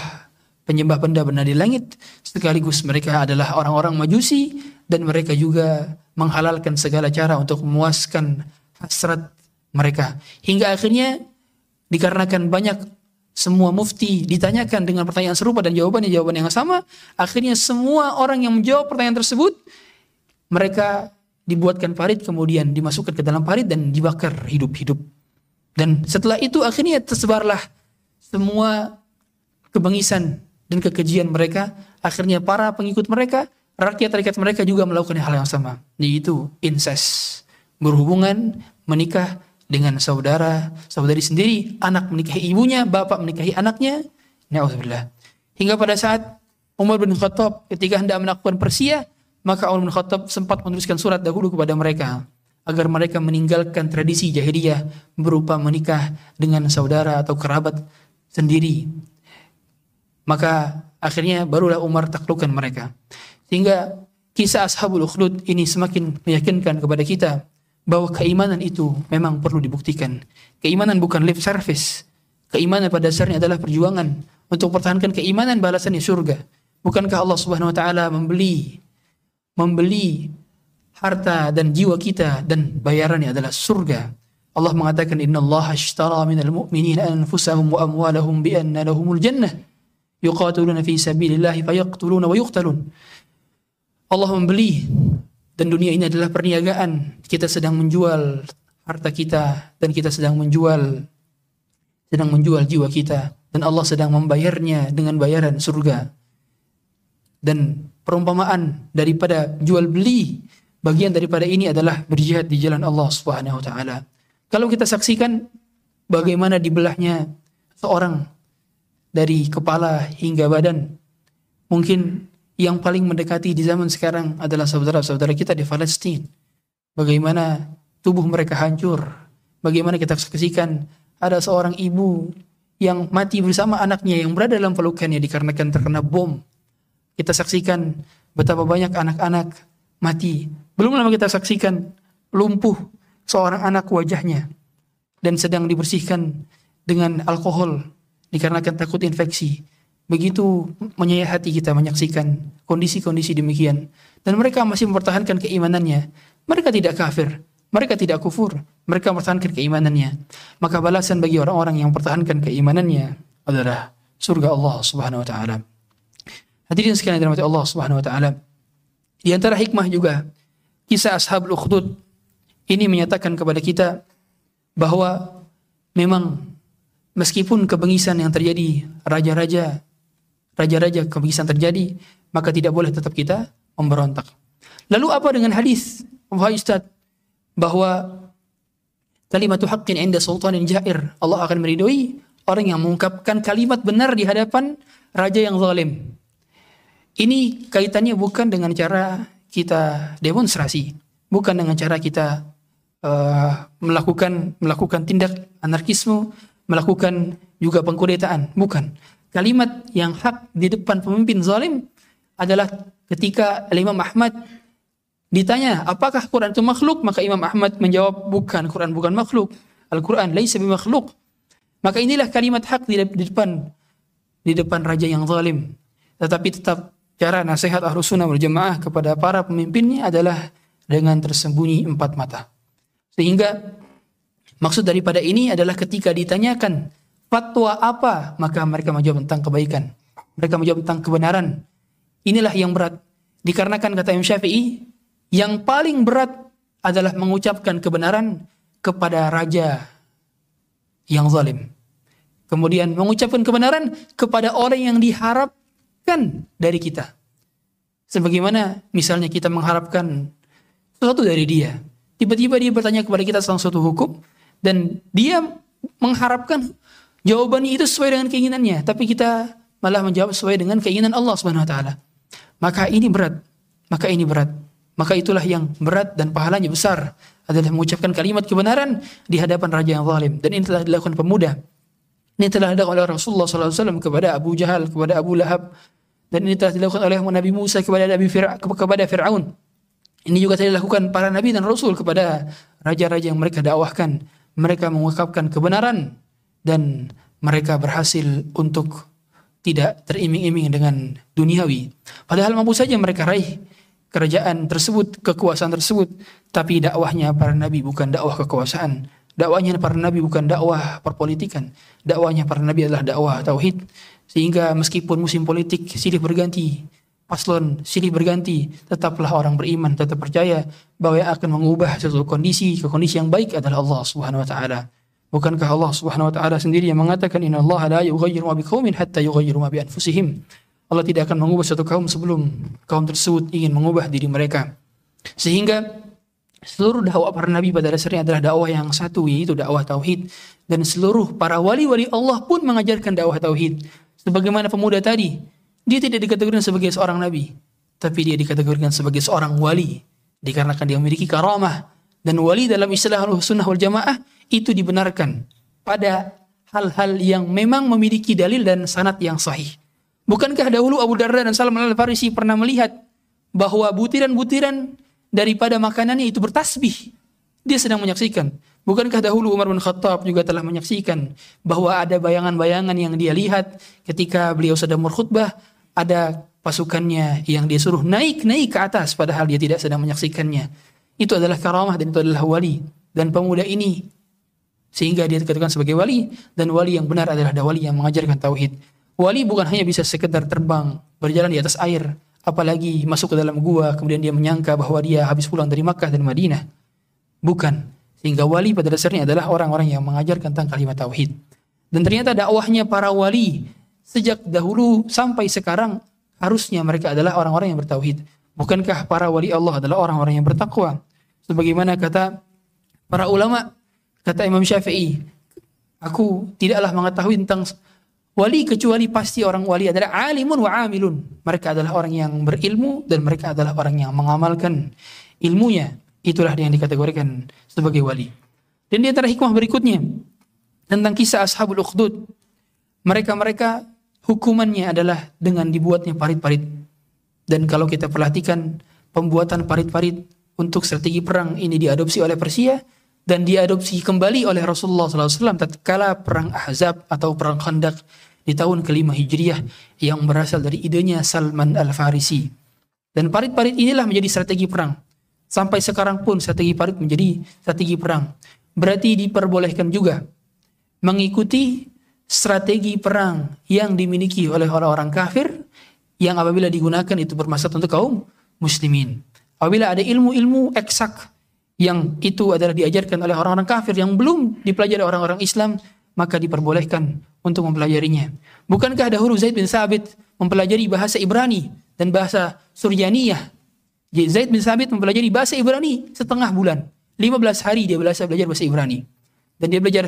benda-benda di langit, sekaligus mereka adalah orang-orang Majusi, dan mereka juga menghalalkan segala cara untuk memuaskan hasrat mereka. Hingga akhirnya dikarenakan banyak semua mufti ditanyakan dengan pertanyaan serupa dan jawaban yang sama, akhirnya semua orang yang menjawab pertanyaan tersebut mereka dibuatkan parit, kemudian dimasukkan ke dalam parit dan dibakar hidup-hidup. Dan setelah itu akhirnya tersebarlah semua kebengisan dan kekejian mereka, akhirnya para pengikut mereka, rakyat-rakyat mereka juga melakukan hal yang sama, yaitu incest, berhubungan, menikah dengan saudara, saudari sendiri, anak menikahi ibunya, bapak menikahi anaknya, na'udzubillah. Hingga pada saat Umar bin Khattab ketika hendak menaklukkan Persia, maka Umar bin Khattab sempat menuliskan surat dahulu kepada mereka agar mereka meninggalkan tradisi jahiliyah berupa menikah dengan saudara atau kerabat sendiri. Maka akhirnya barulah Umar taklukkan mereka. Sehingga kisah Ashabul Ukhdud ini semakin meyakinkan kepada kita bahwa keimanan itu memang perlu dibuktikan. Keimanan bukan lip service. Keimanan pada dasarnya adalah perjuangan untuk pertahankan keimanan, balasannya surga. Bukankah Allah Subhanahu wa taala membeli harta dan jiwa kita dan bayarannya adalah surga. Allah mengatakan innallaha ashtara minal mu'minina anfusahum wa amwalahum bi anna lahumul jannah yuqatiluna fi sabilillahi fayaqtuluna wa yuqtalun. Allah membeli, dan dunia ini adalah perniagaan. Kita sedang menjual harta kita dan kita sedang menjual jiwa kita, dan Allah sedang membayarnya dengan bayaran surga. Dan perumpamaan daripada jual beli, bagian daripada ini adalah berjihad di jalan Allah Subhanahu wa taala. Kalau kita saksikan bagaimana dibelahnya seorang dari kepala hingga badan, mungkin yang paling mendekati di zaman sekarang adalah saudara-saudara kita di Palestina. Bagaimana tubuh mereka hancur, bagaimana kita saksikan ada seorang ibu yang mati bersama anaknya yang berada dalam pelukannya dikarenakan terkena bom. Kita saksikan betapa banyak anak-anak mati. Belum lama kita saksikan lumpuh seorang anak wajahnya dan sedang dibersihkan dengan alkohol dikarenakan takut infeksi. Begitu menyayat hati kita menyaksikan kondisi-kondisi demikian, dan mereka masih mempertahankan keimanannya. Mereka tidak kafir, mereka tidak kufur, mereka mempertahankan keimanannya. Maka balasan bagi orang-orang yang mempertahankan keimanannya adalah surga Allah Subhanahu wa taala. Hadirin sekalian dirahmati Allah Subhanahu wa taala. Di antara hikmah juga kisah Ashabul Ukhdud ini menyatakan kepada kita bahwa memang meskipun kebengisan yang terjadi, raja-raja kebengisan terjadi, maka tidak boleh tetap kita memberontak. Lalu apa dengan hadis wahai Ustaz bahwa kalimatu haqqin 'inda sultanin ja'ir, Allah akan meridhoi orang yang mengungkapkan kalimat benar di hadapan raja yang zalim. Ini kaitannya bukan dengan cara kita demonstrasi, bukan dengan cara kita melakukan tindak anarkisme, melakukan juga pengkudetaan, bukan. Kalimat yang hak di depan pemimpin zalim adalah ketika Imam Ahmad ditanya, apakah Quran itu makhluk? Maka Imam Ahmad menjawab, bukan, Quran bukan makhluk. Al-Quran laisa bimakhluk. Maka inilah kalimat hak di depan raja yang zalim. Tetapi tetap cara nasihat Ahlus Sunnah wal Jamaah kepada para pemimpinnya adalah dengan tersembunyi empat mata. Sehingga maksud daripada ini adalah ketika ditanyakan fatwa apa, maka mereka menjawab tentang kebaikan, mereka menjawab tentang kebenaran. Inilah yang berat, dikarenakan kata Imam Syafi'i, yang paling berat adalah mengucapkan kebenaran kepada raja yang zalim, kemudian mengucapkan kebenaran kepada orang yang diharapkan dari kita. Sebagaimana misalnya kita mengharapkan sesuatu dari dia, tiba-tiba dia bertanya kepada kita tentang suatu hukum, dan dia mengharapkan jawabannya itu sesuai dengan keinginannya, tapi kita malah menjawab sesuai dengan keinginan Allah Subhanahu wa taala. Maka ini berat. Maka itulah yang berat dan pahalanya besar adalah mengucapkan kalimat kebenaran di hadapan raja yang zalim. Dan ini telah dilakukan pemuda. Ini telah dilakukan oleh Rasulullah SAW kepada Abu Jahal, kepada Abu Lahab. Dan ini telah dilakukan oleh Nabi Musa kepada Fir'aun. Ini juga telah dilakukan para Nabi dan Rasul kepada raja-raja yang mereka dakwahkan. Mereka mengungkapkan kebenaran dan mereka berhasil untuk tidak teriming-iming dengan duniawi. Padahal mampu saja mereka raih kerajaan tersebut, kekuasaan tersebut. Tapi dakwahnya para Nabi bukan dakwah kekuasaan. Dakwahnya para Nabi bukan dakwah perpolitikan. Dakwahnya para Nabi adalah dakwah tauhid. Sehingga meskipun musim politik silih berganti, paslon silih berganti, tetaplah orang beriman tetap percaya bahwa yang akan mengubah suatu kondisi ke kondisi yang baik adalah Allah Subhanahu wa taala. Bukankah Allah Subhanahu wa taala sendiri yang mengatakan innallaha la yughayyiru ma biqaumin hatta yughayyiru ma bi anfusihim. Allah tidak akan mengubah satu kaum sebelum kaum tersebut ingin mengubah diri mereka. Sehingga seluruh dakwah para nabi pada dasarnya adalah dakwah yang satu, yaitu dakwah tauhid, dan seluruh para wali-wali Allah pun mengajarkan dakwah tauhid. Sebagaimana pemuda tadi, dia tidak dikategorikan sebagai seorang nabi, tapi dia dikategorikan sebagai seorang wali, dikarenakan dia memiliki karamah. Dan wali dalam istilah sunnah wal jamaah itu dibenarkan pada hal-hal yang memang memiliki dalil dan sanad yang sahih. Bukankah dahulu Abu Darda dan Salman Al-Farisi pernah melihat bahwa butiran-butiran daripada makanannya itu bertasbih? Dia sedang menyaksikan. Bukankah dahulu Umar bin Khattab juga telah menyaksikan bahwa ada bayangan-bayangan yang dia lihat ketika beliau sedang berkhutbah, ada pasukannya yang dia suruh naik-naik ke atas padahal dia tidak sedang menyaksikannya. Itu adalah karamah dan itu adalah wali. Dan pemuda ini sehingga dia dikatakan sebagai wali, dan wali yang benar adalah wali yang mengajarkan tauhid. Wali bukan hanya bisa sekedar terbang, berjalan di atas air, apalagi masuk ke dalam gua kemudian dia menyangka bahwa dia habis pulang dari Makkah dan Madinah. Bukan. Sehingga wali pada dasarnya adalah orang-orang yang mengajarkan tentang kalimat tauhid. Dan ternyata dakwahnya para wali sejak dahulu sampai sekarang harusnya mereka adalah orang-orang yang bertauhid. Bukankah para wali Allah adalah orang-orang yang bertakwa? Sebagaimana kata para ulama, kata Imam Syafi'i, aku tidaklah mengetahui tentang wali kecuali pasti orang wali adalah alimun wa amilun. Mereka adalah orang yang berilmu dan mereka adalah orang yang mengamalkan ilmunya. Itulah yang dikategorikan sebagai wali. Dan di antara hikmah berikutnya tentang kisah Ashabul Ukhdud, mereka-mereka hukumannya adalah dengan dibuatnya parit-parit. Dan kalau kita perhatikan pembuatan parit-parit untuk strategi perang ini diadopsi oleh Persia dan diadopsi kembali oleh Rasulullah SAW tatkala perang Ahzab atau perang Khandaq di tahun ke-5 Hijriah yang berasal dari idenya Salman Al-Farisi. Dan parit-parit inilah menjadi strategi perang. Sampai sekarang pun strategi parit menjadi strategi perang. Berarti diperbolehkan juga mengikuti strategi perang yang dimiliki oleh orang-orang kafir yang apabila digunakan itu bermaslahat untuk kaum muslimin. Apabila ada ilmu-ilmu eksak yang itu adalah diajarkan oleh orang-orang kafir yang belum dipelajari orang-orang Islam, maka diperbolehkan untuk mempelajarinya. Bukankah dahulu Zaid bin Sabit mempelajari bahasa Ibrani dan bahasa Suryaniyah? Zaid bin Sabit mempelajari bahasa Ibrani setengah bulan, 15 hari dia belajar bahasa Ibrani, dan dia belajar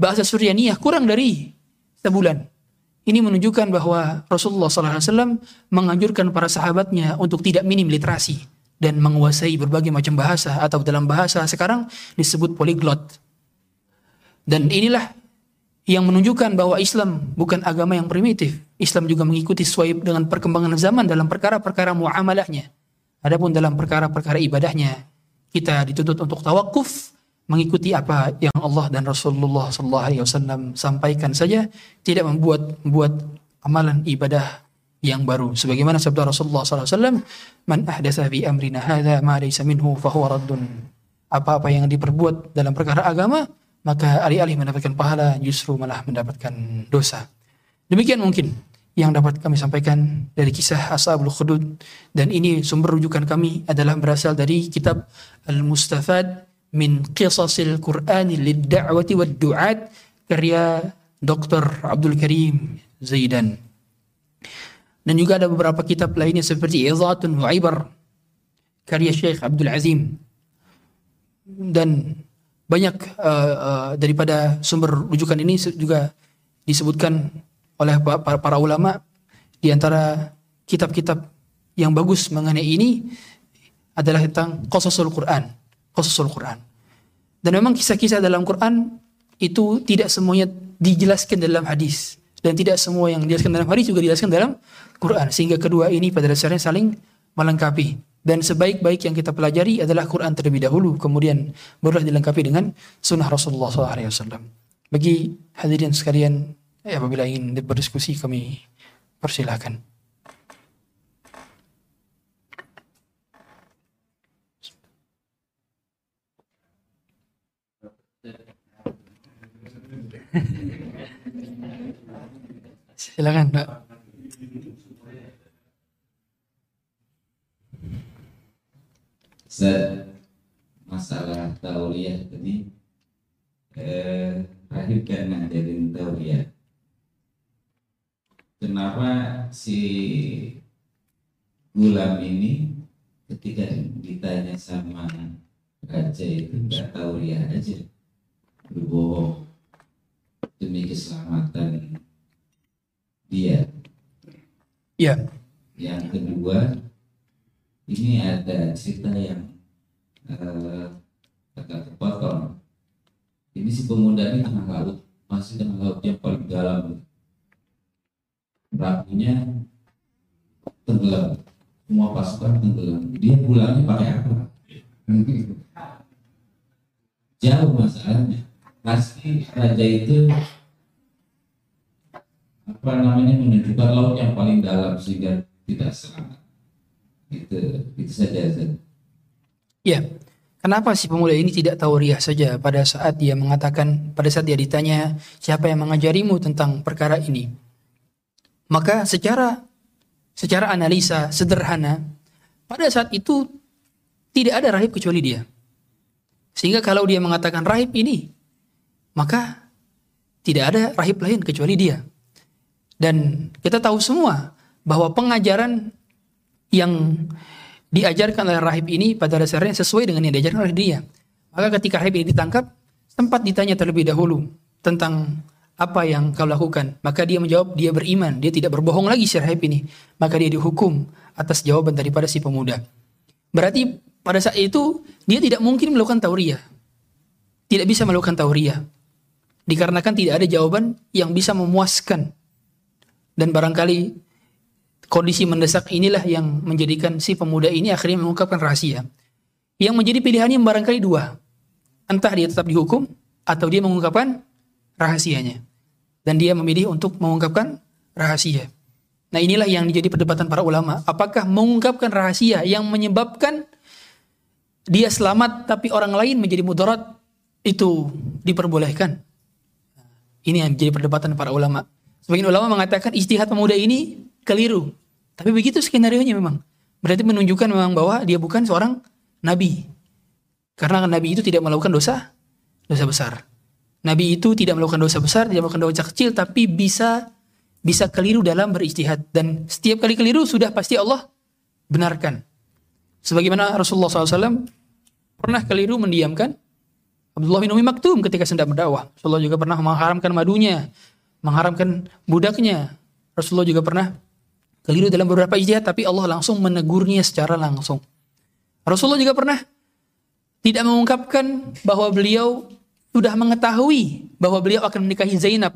bahasa Suryaniyah kurang dari sebulan. Ini menunjukkan bahwa Rasulullah SAW menganjurkan para sahabatnya untuk tidak minim literasi dan menguasai berbagai macam bahasa, atau dalam bahasa sekarang disebut poliglot. Dan inilah yang menunjukkan bahwa Islam bukan agama yang primitif. Islam juga mengikuti sesuai dengan perkembangan zaman dalam perkara-perkara muamalahnya. Adapun dalam perkara-perkara ibadahnya, kita dituntut untuk tawakuf, mengikuti apa yang Allah dan Rasulullah SAW sampaikan saja, tidak membuat amalan ibadah yang baru. Sebagaimana sabda Rasulullah SAW, man ahdasa fi amrina hadza ma laysa minhu fahuwa raddun. Apa-apa yang diperbuat dalam perkara agama, maka alih-alih mendapatkan pahala, justru malah mendapatkan dosa. Demikian mungkin yang dapat kami sampaikan dari kisah Ashabul Ukhdud. Dan ini sumber rujukan kami adalah berasal dari kitab Al-Mustafad min Qisasil Qur'ani lid-da'wati wad-du'at, karya Dr. Abdul Karim Zaidan. Dan juga ada beberapa kitab lainnya seperti Izatun wa Ibar karya Syekh Abdul Azim. Dan banyak daripada sumber rujukan ini juga disebutkan oleh para ulama. Di antara kitab-kitab yang bagus mengenai ini adalah tentang Qasasul Qur'an, Qasasul Qur'an. Dan memang kisah-kisah dalam Qur'an itu tidak semuanya dijelaskan dalam hadis, dan tidak semua yang dijelaskan dalam hadis juga dijelaskan dalam Quran, sehingga kedua ini pada dasarnya saling melengkapi. Dan sebaik-baik yang kita pelajari adalah Quran terlebih dahulu, kemudian barulah dilengkapi dengan sunnah Rasulullah SAW. Bagi hadirin sekalian, apabila ingin berdiskusi kami persilahkan. Silakan, Pak. Masalah tauriah tadi, terakhir kan ngajarin tauriah. Kenapa si Gulam ini ketika ditanya sama raja itu nggak tahu dia aja, berbohong demi keselamatan dia. Iya. Yang kedua, ini ada cerita yang agak terpotong. Ini si pemuda ini tengah laut, masih tengah laut yang paling dalam. Perahunya tenggelam, semua pasukan tenggelam. Dia pulangnya pakai apa? Jauh masalahnya. Pasti raja itu apa namanya menunjukkan laut yang paling dalam sehingga tidak serangan. Itu saja. Ya, kenapa si pemuda ini tidak tahu riya saja pada saat dia mengatakan, pada saat dia ditanya siapa yang mengajarimu tentang perkara ini? Maka secara analisa sederhana pada saat itu tidak ada rahib kecuali dia. Sehingga kalau dia mengatakan rahib ini, maka tidak ada rahib lain kecuali dia. Dan kita tahu semua bahwa pengajaran yang diajarkan oleh rahib ini pada dasarnya sesuai dengan yang diajarkan oleh dia. Maka ketika rahib ini ditangkap, sempat ditanya terlebih dahulu tentang apa yang kau lakukan. Maka dia menjawab, dia beriman, dia tidak berbohong lagi si rahib ini. Maka dia dihukum atas jawaban daripada si pemuda. Berarti pada saat itu dia tidak mungkin melakukan tauriah. Tidak bisa melakukan tauriah. Dikarenakan tidak ada jawaban yang bisa memuaskan. Dan barangkali kondisi mendesak inilah yang menjadikan si pemuda ini akhirnya mengungkapkan rahasia. Yang menjadi pilihannya barangkali dua. Entah dia tetap dihukum atau dia mengungkapkan rahasianya. Dan dia memilih untuk mengungkapkan rahasia. Nah, inilah yang menjadi perdebatan para ulama. Apakah mengungkapkan rahasia yang menyebabkan dia selamat tapi orang lain menjadi mudarat itu diperbolehkan? Ini yang menjadi perdebatan para ulama. Sebagian ulama mengatakan ijtihad pemuda ini keliru. Tapi begitu skenarionya memang. Berarti menunjukkan memang bahwa dia bukan seorang nabi. Karena nabi itu tidak melakukan dosa besar. Nabi itu tidak melakukan dosa besar, tidak melakukan dosa kecil, tapi bisa keliru dalam berijtihad. Dan setiap kali keliru sudah pasti Allah benarkan. Sebagaimana Rasulullah SAW pernah keliru mendiamkan Abdullah bin Ummi Maktum ketika hendak berdakwah. Rasulullah juga pernah mengharamkan madunya, mengharamkan budaknya. Rasulullah juga pernah keliru dalam beberapa ijtihad, tapi Allah langsung menegurnya secara langsung. Rasulullah juga pernah tidak mengungkapkan bahwa beliau sudah mengetahui bahwa beliau akan menikahi Zainab.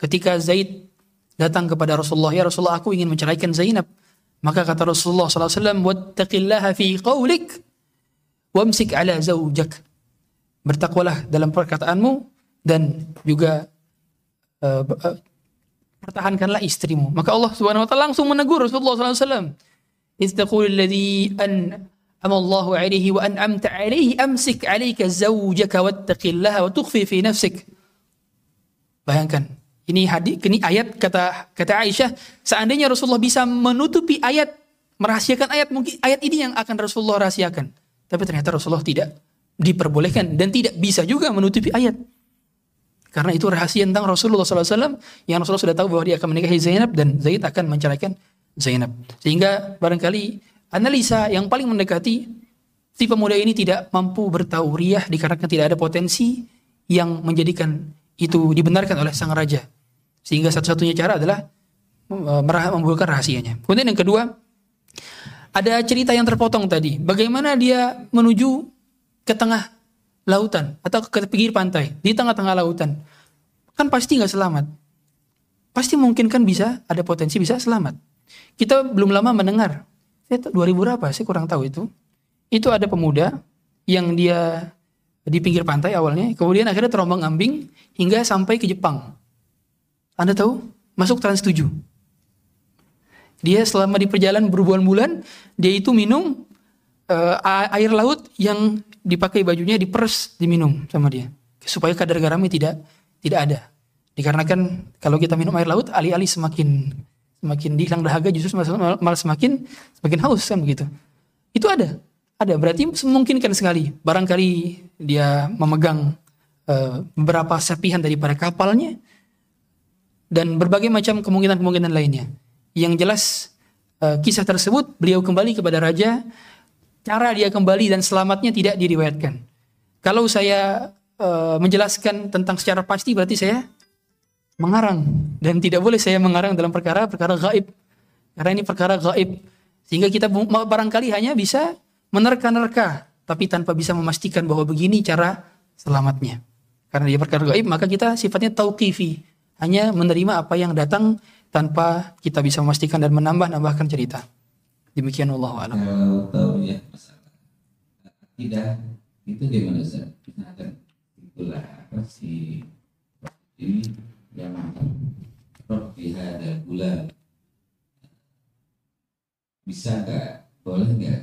Ketika Zaid datang kepada Rasulullah, ya Rasulullah, aku ingin menceraikan Zainab. Maka kata Rasulullah SAW, wattaqillaha fi qawlik wamsik ala zawjak. Bertakwalah dalam perkataanmu dan juga pertahankanlah istrimu. Maka Allah Subhanahu wa taala langsung menegur Rasulullah sallallahu alaihi wasallam. Istaqul ladzi an amallahu alaihi wa an'amta alaihi amsik alayka zawjaka wattaqillaha wa tukhfi fi nafsik. Bayangkan, ini ayat kata Aisyah, seandainya Rasulullah bisa menutupi ayat, merahasiakan ayat, mungkin ayat ini yang akan Rasulullah rahasiakan. Tapi ternyata Rasulullah tidak diperbolehkan dan tidak bisa juga menutupi ayat. Karena itu rahasia tentang Rasulullah SAW yang Rasulullah sudah tahu bahwa dia akan menikahi Zainab dan Zaid akan menceraikan Zainab. Sehingga barangkali analisa yang paling mendekati si pemuda ini tidak mampu bertauriah dikarenakan tidak ada potensi yang menjadikan itu dibenarkan oleh sang raja. Sehingga satu-satunya cara adalah membuka rahasianya. Kemudian yang kedua, ada cerita yang terpotong tadi. Bagaimana dia menuju ke tengah lautan atau ke pinggir pantai, di tengah-tengah lautan, kan pasti nggak selamat. Pasti mungkin kan bisa ada potensi bisa selamat. Kita belum lama mendengar, 2000 berapa saya kurang tahu itu. Itu ada pemuda yang dia di pinggir pantai awalnya, kemudian akhirnya terombang-ambing hingga sampai ke Jepang. Anda tahu? Masuk Trans 7. Dia selama di perjalanan berbulan-bulan, dia itu minum air laut yang dipakai bajunya diperes, diminum sama dia supaya kadar garamnya tidak ada. Dikarenakan kalau kita minum air laut, alih-alih semakin dihilang dahaga, justru malah semakin haus kan begitu. Itu ada berarti memungkinkan sekali. Barangkali dia memegang beberapa serpihan daripada kapalnya, dan berbagai macam kemungkinan-kemungkinan lainnya. Yang jelas kisah tersebut beliau kembali kepada raja. Cara dia kembali dan selamatnya tidak diriwayatkan. Kalau saya menjelaskan tentang secara pasti berarti saya mengarang, dan tidak boleh saya mengarang dalam perkara-perkara gaib, karena ini perkara gaib, sehingga kita barangkali hanya bisa menerka-nerka tapi tanpa bisa memastikan bahwa begini cara selamatnya. Karena dia perkara gaib maka kita sifatnya tauqifi, hanya menerima apa yang datang tanpa kita bisa memastikan dan menambah-nambahkan cerita. Demikian, wallahu a'lam. Kalau tahu ya masalah akidah itu gimana Ustaz? Itulah apa sih ini yang Rabbi hadal gula, bisa nggak, boleh nggak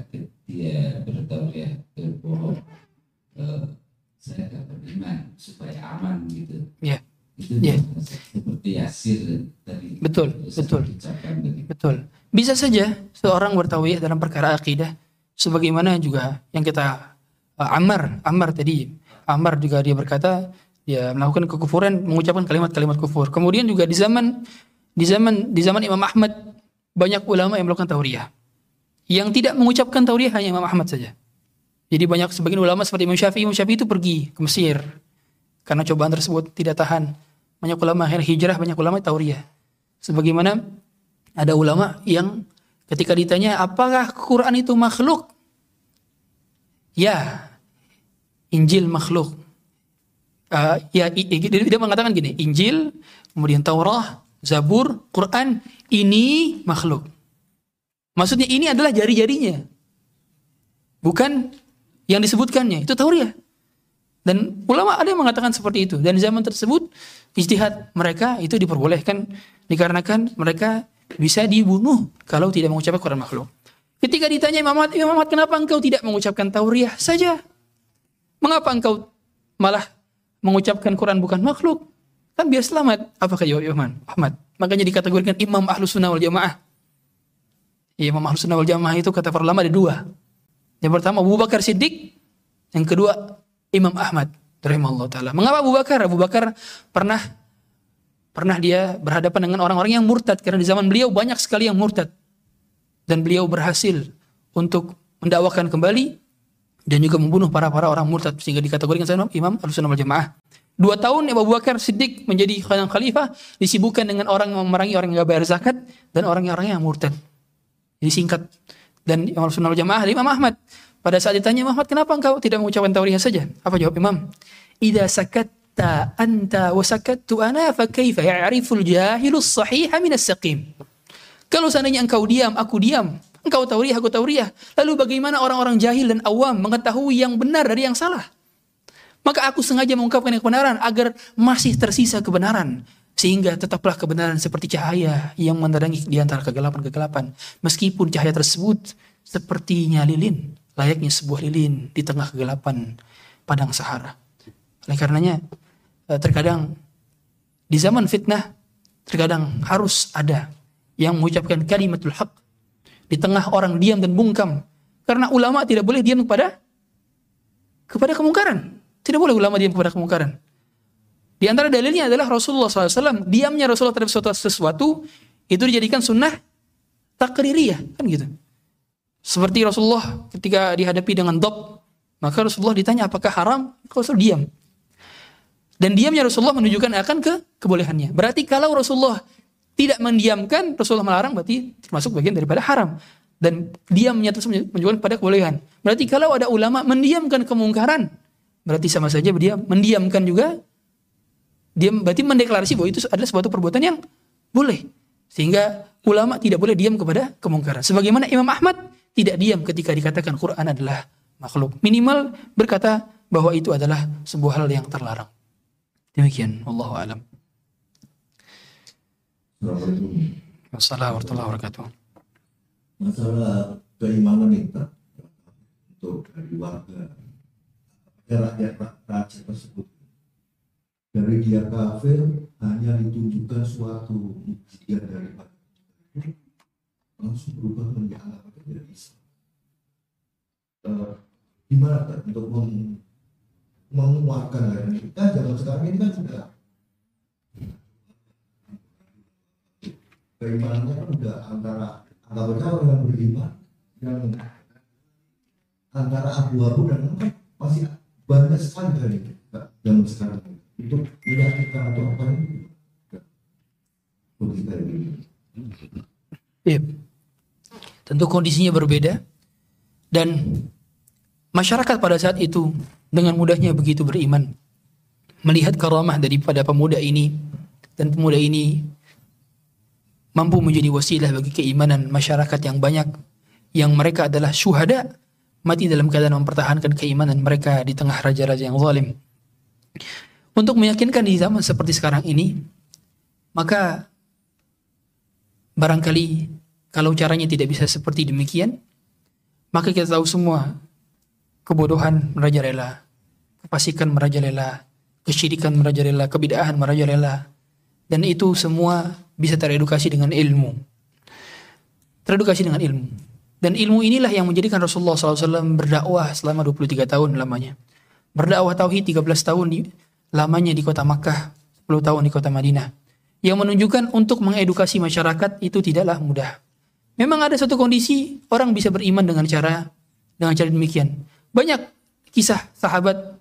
dia bertauliah berbohong, saya nggak beriman supaya aman gitu ya. Itu seperti Yasir tadi. Betul. Bisa saja seorang bertauliah dalam perkara akidah, sebagaimana juga yang kita Ammar juga dia berkata dia melakukan kekufuran, mengucapkan kalimat-kalimat kufur. Kemudian juga di zaman Imam Ahmad banyak ulama yang melakukan tauriyah. Yang tidak mengucapkan tauriyah hanya Imam Ahmad saja. Jadi banyak sebagian ulama seperti Imam Syafi'i itu pergi ke Mesir karena cobaan tersebut tidak tahan. Banyak ulama akhir hijrah, banyak ulama tauriyah. Sebagaimana ada ulama yang ketika ditanya apakah Quran itu makhluk? Ya, Injil makhluk. Dia mengatakan gini, Injil, kemudian Taurat, Zabur, Quran, ini makhluk. Maksudnya ini adalah jari-jarinya, bukan yang disebutkannya. Itu tauriyah. Dan ulama ada yang mengatakan seperti itu. Dan zaman tersebut ijtihad mereka itu diperbolehkan, dikarenakan mereka bisa dibunuh kalau tidak mengucapkan Quran makhluk. Ketika ditanya Imam Ahmad, kenapa engkau tidak mengucapkan tauriyah saja? Mengapa engkau malah mengucapkan Quran bukan makhluk? Kan biar selamat. Apakah jawab Imam Ahmad? Makanya dikategorikan Imam Ahlus Sunnah wal Jamaah. Imam Ahlus Sunnah wal Jamaah itu kata para ulama ada dua. Yang pertama Abu Bakar Siddiq, yang kedua Imam Ahmad rahimahullah ta'ala. Mengapa Abu Bakar? Abu Bakar pernah dia berhadapan dengan orang-orang yang murtad. Karena di zaman beliau banyak sekali yang murtad. Dan beliau berhasil untuk mendakwakan kembali dan juga membunuh para orang murtad. Sehingga dikategorikan Imam Ahlussunnah wal Jamaah. 2 tahun Abu Bakar Siddiq menjadi khalifah, disibukkan dengan orang yang memerangi orang yang gak bayar zakat dan orang-orang yang murtad. Jadi singkat. Dan Imam Ahlussunnah wal Jamaah, Imam Ahmad, pada saat ditanya, Muhammad, kenapa engkau tidak mengucapkan tauriyah saja? Apa jawab Imam? Idza sakatta anta wa sakattu ana fa kaifa ya'riful jahilus sahiha minas saqim. Kalau seandainya engkau diam, aku diam. Engkau tauriyah, aku tauriyah. Lalu bagaimana orang-orang jahil dan awam mengetahui yang benar dari yang salah? Maka aku sengaja mengungkapkan yang kebenaran agar masih tersisa kebenaran. Sehingga tetaplah kebenaran seperti cahaya yang menerangi di antara kegelapan-kegelapan. Meskipun cahaya tersebut sepertinya lilin. Layaknya sebuah lilin di tengah kegelapan padang Sahara. Oleh karenanya terkadang di zaman fitnah, terkadang harus ada yang mengucapkan kalimatul haq di tengah orang diam dan bungkam. Karena ulama tidak boleh diam kepada kemungkaran. Tidak boleh ulama diam kepada kemungkaran. Di antara dalilnya adalah Rasulullah SAW. Diamnya Rasulullah terhadap sesuatu itu dijadikan sunnah takririyah, kan gitu. Seperti Rasulullah ketika dihadapi dengan dhab, maka Rasulullah ditanya apakah haram, Rasul diam. Dan diamnya Rasulullah menunjukkan akan kebolehannya. Berarti kalau Rasulullah tidak mendiamkan, Rasulullah melarang, berarti termasuk bagian daripada haram. Dan diamnya terus menunjukkan pada kebolehan. Berarti kalau ada ulama mendiamkan kemungkaran, berarti sama saja dia mendiamkan juga, dia berarti mendeklarasi bahwa itu adalah suatu perbuatan yang boleh. Sehingga ulama tidak boleh diam kepada kemungkaran. Sebagaimana Imam Ahmad tidak diam ketika dikatakan Quran adalah makhluk. Minimal berkata bahwa itu adalah sebuah hal yang terlarang. Demikian, wallahu a'lam. Wassalamualaikum warahmatullahi wabarakatuh. Masalah keimanan itu untuk dari warga, rakyat tersebut. Dari dia kafir hanya ditunjukkan suatu mukjizat dari Allah, langsung berubah menjadi agama Islam. Gimana tak untuk menguatkan dari kita zaman sekarang ini kan sudah keimanannya kan udah antara berkawal dengan beriman, yang antara abu-abu dan apa pasti banyak sekali dari zaman sekarang itu tidak kita atau apa ini kondisi dari ini. Iya, tentu kondisinya berbeda dan masyarakat pada saat itu dengan mudahnya begitu beriman. Melihat karamah daripada pemuda ini dan pemuda ini mampu menjadi wasilah bagi keimanan masyarakat yang banyak yang mereka adalah syuhada, mati dalam keadaan mempertahankan keimanan mereka di tengah raja-raja yang zalim. Untuk meyakinkan di zaman seperti sekarang ini, maka barangkali kalau caranya tidak bisa seperti demikian, maka kita tahu semua kebodohan merajalela, kefasikan merajalela, kesyirikan merajalela, kebid'ahan merajalela. Dan itu semua bisa teredukasi dengan ilmu. Teredukasi dengan ilmu. Dan ilmu inilah yang menjadikan Rasulullah SAW berdakwah selama 23 tahun lamanya. Berdakwah tauhid 13 tahun lamanya di kota Makkah, 10 tahun di kota Madinah. Yang menunjukkan untuk mengedukasi masyarakat itu tidaklah mudah. Memang ada suatu kondisi orang bisa beriman dengan cara demikian. Banyak kisah sahabat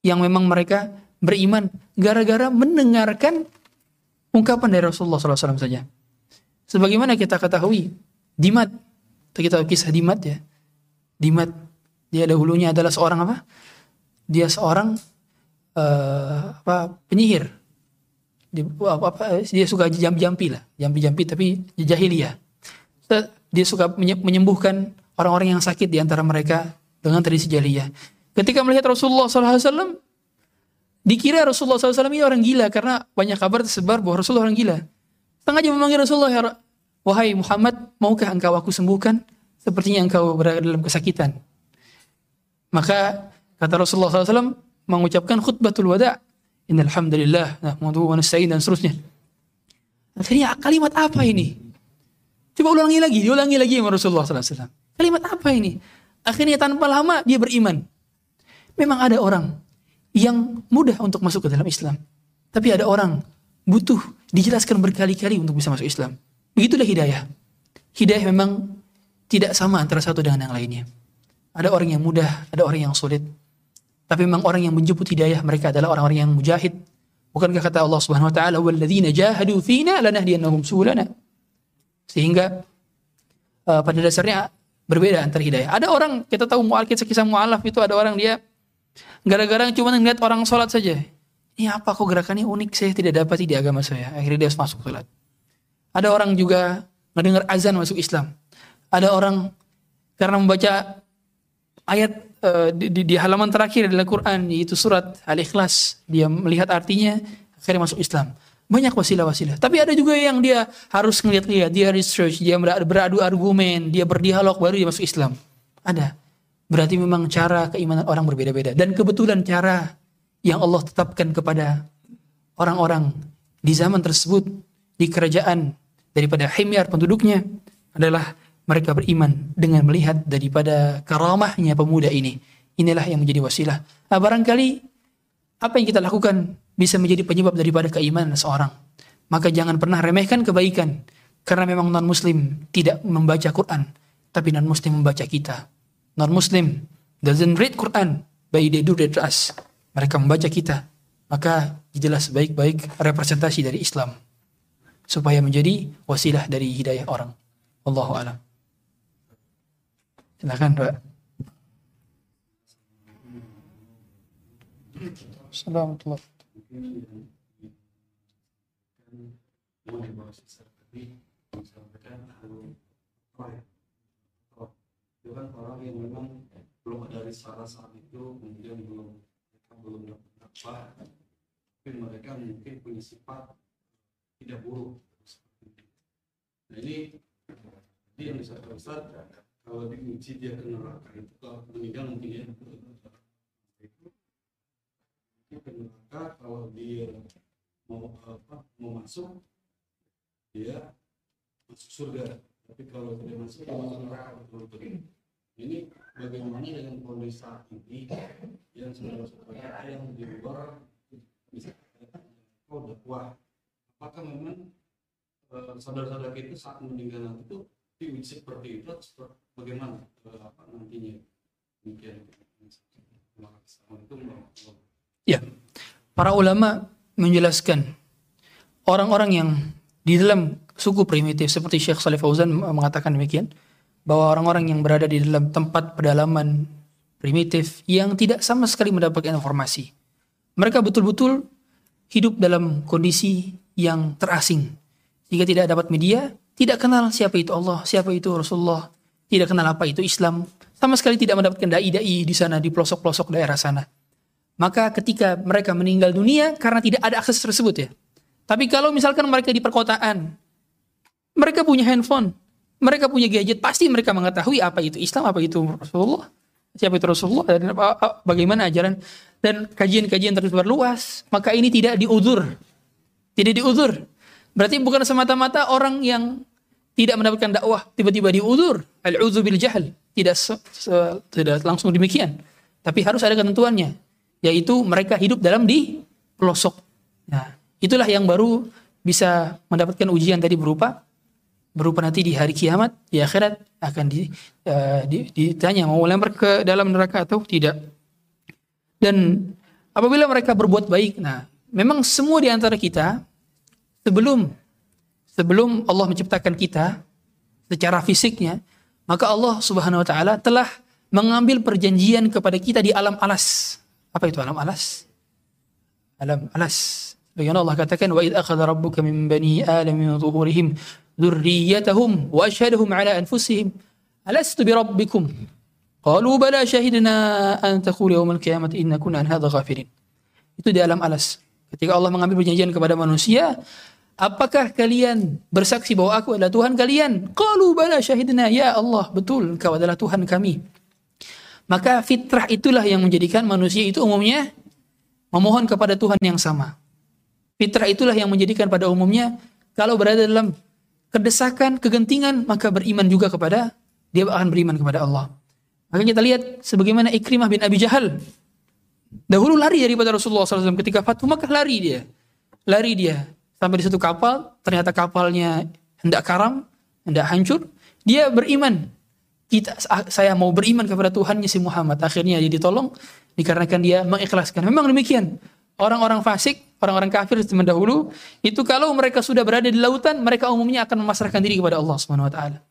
yang memang mereka beriman gara-gara mendengarkan ungkapan dari Rasulullah SAW saja. Sebagaimana kita ketahui, Dimat, kita tahu kisah Dimat ya. Dimat, dia dahulunya adalah seorang apa? Dia seorang penyihir. Dia suka jampi-jampi lah, jampi-jampi tapi jahiliyah. Dia suka menyembuhkan orang-orang yang sakit di antara mereka dengan tradisi jahiliyah. Ketika melihat Rasulullah SAW, dikira Rasulullah SAW ini orang gila karena banyak kabar tersebar bahwa Rasulullah orang gila. Sengaja memanggil Rasulullah, "Wahai Muhammad, maukah engkau aku sembuhkan? Sepertinya engkau berada dalam kesakitan." Maka kata Rasulullah SAW mengucapkan khutbatul wada', "Innal hamdalillah nahmaduhu wa nasta'in" dan seterusnya. Akhirnya kalimat apa ini? Coba diulangi lagi sama Rasulullah SAW. Kalimat apa ini? Akhirnya tanpa lama dia beriman. Memang ada orang yang mudah untuk masuk ke dalam Islam. Tapi ada orang butuh dijelaskan berkali-kali untuk bisa masuk Islam. Begitulah hidayah. Hidayah memang tidak sama antara satu dengan yang lainnya. Ada orang yang mudah, ada orang yang sulit. Tapi memang orang yang menjemput hidayah mereka adalah orang-orang yang mujahid. Bukankah kata Allah Subhanahu wa taala, "Walladzina jahadu fina lanahdiyannahum subulana." Sehingga pada dasarnya berbeda antara hidayah. Ada orang, kita tahu kisah mu'alaf itu ada orang dia gara-gara cuma ngeliat orang sholat saja. Ini apa kok gerakannya unik, saya tidak dapati di agama saya. Akhirnya dia masuk sholat. Ada orang juga mendengar azan masuk Islam. Ada orang karena membaca ayat di halaman terakhir dalam Quran, yaitu surat Al-Ikhlas, dia melihat artinya, akhirnya masuk Islam. Banyak wasilah-wasilah. Tapi ada juga yang dia harus ngeliat-liat, dia research, dia beradu argumen, dia berdialog, baru dia masuk Islam. Ada. Berarti memang cara keimanan orang berbeda-beda. Dan kebetulan cara yang Allah tetapkan kepada orang-orang di zaman tersebut, di kerajaan daripada Himyar penduduknya, adalah mereka beriman dengan melihat daripada karamahnya pemuda ini. Inilah yang menjadi wasilah. Nah, barangkali apa yang kita lakukan bisa menjadi penyebab daripada keimanan seorang. Maka jangan pernah remehkan kebaikan. Karena memang non-muslim tidak membaca Quran, tapi non-muslim membaca kita. Non-Muslim doesn't read Quran, but they do read us. Mereka membaca kita. Maka jadilah sebaik-baik representasi dari Islam supaya menjadi wasilah dari hidayah orang. Wallahu a'lam. Silakan, Pak. Assalamualaikum. Itu kan orang yang memang belum ada risalah saat itu, kemudian mereka belum dakwah, tapi mereka mungkin punya sifat tidak buruk. Nah ini dia bisa terbesar, kalau diuji dia ke neraka itu kalau meninggal mungkin ya, dia ke neraka. Kalau dia mau masuk, dia masuk surga, tapi kalau tidak masuk dia masuk neraka. Ini bagaimana dengan kondisi saat ini yang sudah ada yang di luar bisa katakan dakwah? Apakah memang saudara-saudara kita saat meninggal nanti itu diuji seperti itu bagaimana nantinya. Demikian. Ya, para ulama menjelaskan orang-orang yang di dalam suku primitif seperti Syekh Saleh Fauzan mengatakan demikian, bahwa orang-orang yang berada di dalam tempat pedalaman primitif yang tidak sama sekali mendapatkan informasi, mereka betul-betul hidup dalam kondisi yang terasing. Jika tidak dapat media, tidak kenal siapa itu Allah, siapa itu Rasulullah, tidak kenal apa itu Islam, sama sekali tidak mendapatkan dai-dai di sana, di pelosok-pelosok daerah sana. Maka ketika mereka meninggal dunia karena tidak ada akses tersebut ya. Tapi kalau misalkan mereka di perkotaan, mereka punya handphone, mereka punya gadget, pasti mereka mengetahui apa itu Islam, apa itu Rasulullah, siapa itu Rasulullah, dan bagaimana ajaran dan kajian-kajian terus berluas. Maka ini tidak diudzur. Tidak diudzur. Berarti bukan semata-mata orang yang tidak mendapatkan dakwah tiba-tiba diudzur. Al-udzu bil jahl. Tidak langsung demikian. Tapi harus ada ketentuannya, yaitu mereka hidup dalam di pelosok. Nah, itulah yang baru bisa mendapatkan ujian tadi berupa nanti di hari kiamat, di akhirat akan ditanya mau lempar ke dalam neraka atau tidak. Dan apabila mereka berbuat baik, nah memang semua di antara kita sebelum Allah menciptakan kita secara fisiknya, maka Allah Subhanahu wa taala telah mengambil perjanjian kepada kita di alam alas. Apa itu alam alas? Alam alas. Bagaimana Allah katakan, "Wa idz akhadha rabbuka min bani adama min zuhurihim dzurriyyatahum wa asyhadahum ala anfusihim alastu bi rabbikum qalu bala syahidna an taqulu yawmal qiyamati inna kunna an hadza ghafirin." Itu di alam alas. Ketika Allah mengambil perjanjian kepada manusia, apakah kalian bersaksi bahwa aku adalah Tuhan kalian? Qalu bala syahidna, ya Allah, betul engkau adalah Tuhan kami. Maka fitrah itulah yang menjadikan manusia itu umumnya memohon kepada Tuhan yang sama. Fitrah itulah yang menjadikan pada umumnya kalau berada dalam kedesakan, kegentingan, maka beriman juga kepada, dia akan beriman kepada Allah. Maka kita lihat sebagaimana Ikrimah bin Abi Jahal dahulu lari daripada Rasulullah SAW. Ketika Fatuh Makkah lari dia sampai di satu kapal, ternyata kapalnya hendak hancur. Dia beriman, saya mau beriman kepada Tuhannya si Muhammad. Akhirnya dia ditolong dikarenakan dia mengikhlaskan. Memang demikian. Orang-orang fasik, orang-orang kafir zaman dahulu, itu kalau mereka sudah berada di lautan, mereka umumnya akan memasrahkan diri kepada Allah Subhanahu wa taala.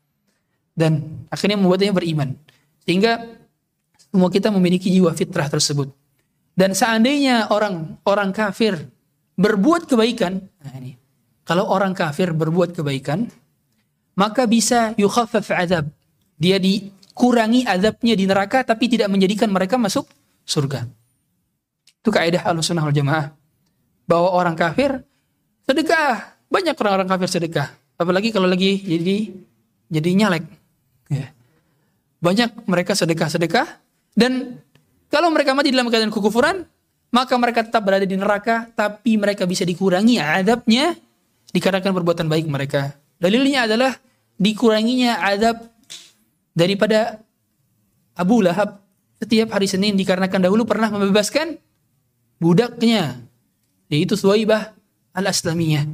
Dan akhirnya membuatnya beriman. Sehingga semua kita memiliki jiwa fitrah tersebut. Dan seandainya orang kafir berbuat kebaikan, kalau orang kafir berbuat kebaikan, maka bisa yukhaffaf azab. Dia dikurangi azabnya di neraka, tapi tidak menjadikan mereka masuk surga. Itu kaidah Ahlussunnah wal Jamaah, bahwa orang kafir sedekah, banyak orang-orang kafir sedekah, apalagi kalau lagi jadi nyalek ya. Banyak mereka sedekah, dan kalau mereka mati dalam keadaan kekufuran, maka mereka tetap berada di neraka, tapi mereka bisa dikurangi azabnya dikarenakan perbuatan baik mereka. Dalilnya adalah dikuranginya azab daripada Abu Lahab setiap hari Senin, dikarenakan dahulu pernah membebaskan budaknya, yaitu Suhaibah al-Aslamiyah.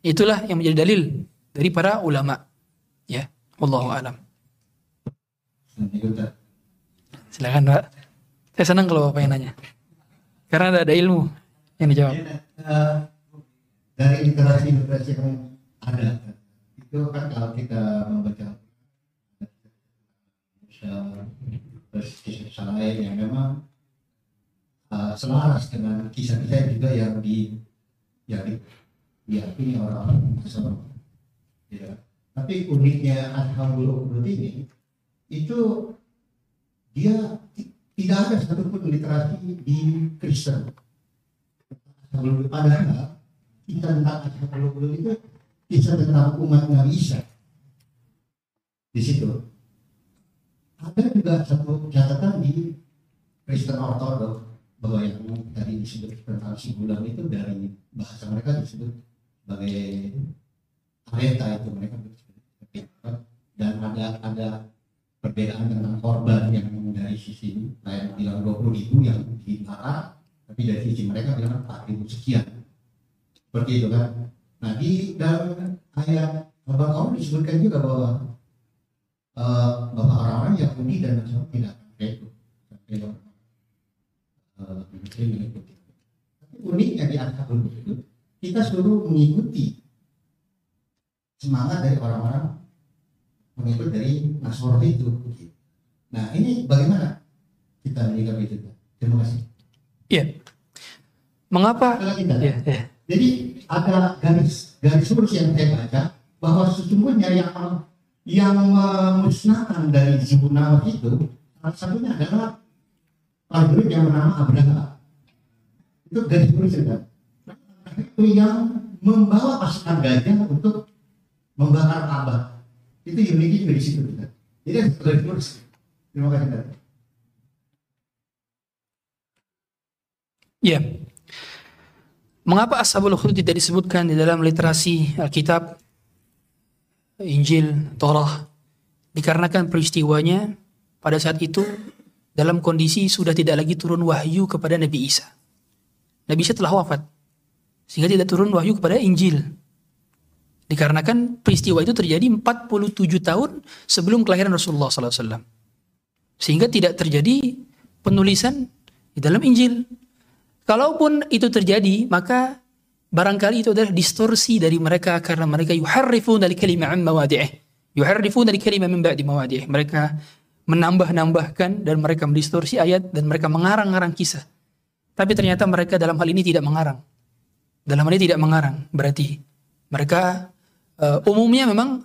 Itulah yang menjadi dalil dari para ulama. Ya, wallahu alam. Silakan, Pak. Saya senang kalau Bapak yang nanya, karena ada ilmu yang dijawab. Dari literasi yang ada itu kan, kalau kita membaca kisah-kisah lain yang memang selaras dengan kisah-kisah juga yang diakini orang-orang tersebut. Ya. Tapi uniknya Ashabul Ukhdud ini, itu dia tidak ada satupun literasi di Kristen. Padahal kisah tentang Ashabul Ukhdud itu kisah tentang umat Nabi Isa. Di situ ada juga satu catatan di Kristen Ortodok bahwa yang tadi disebut tentang si bulan itu, dari bahasa mereka disebut sebagai areta, itu mereka bersebut. Dan ada perbedaan tentang korban yang dari sisi saya bilang 20.000 yang dilarang, tapi dari sisi mereka bilang 4.000 sekian, seperti itu kan. Nah, di dalam ayat Al-Baqarah disebutkan juga bahwa bahwa orang-orang Yahudi dan Nasrani tidak begitu. Tapi uniknya di Ashabul Ukhdud kita suruh mengikuti semangat dari orang-orang pengikut dari Nasrani itu. Nah, ini bagaimana kita menyikapi itu? Terima kasih. Iya. Mengapa? Ya. Jadi ada garis lurus yang saya baca bahwa sesungguhnya yang memusnahkan dari Dzu Nuwas itu salah satunya adalah prajurit yang bernama Abraha. Itu garis lurus itu yang membawa pasukan gajah untuk membakar Ka'bah. Itu unik dari situ. Jadi garis lurus. Terima kasih. Ya. Mengapa Ashabul Ukhdud tidak disebutkan di dalam literasi Alkitab, Injil, Torah? Dikarenakan peristiwanya pada saat itu dalam kondisi sudah tidak lagi turun wahyu kepada Nabi Isa. Nabi Isa telah wafat, sehingga tidak turun wahyu kepada Injil. Dikarenakan peristiwa itu terjadi 47 tahun sebelum kelahiran Rasulullah SAW. Sehingga tidak terjadi penulisan di dalam Injil. Kalaupun itu terjadi, maka barangkali itu adalah distorsi dari mereka karena mereka yuharrifun dari kalimat min mawadi'ih. Yuharrifun dari kalimat min ba'di mawadi'ih. Mereka menambah-nambahkan dan mereka mendistorsi ayat dan mereka mengarang-arang kisah. Tapi ternyata mereka dalam hal ini tidak mengarang. Dalam hal ini tidak mengarang. Berarti mereka umumnya memang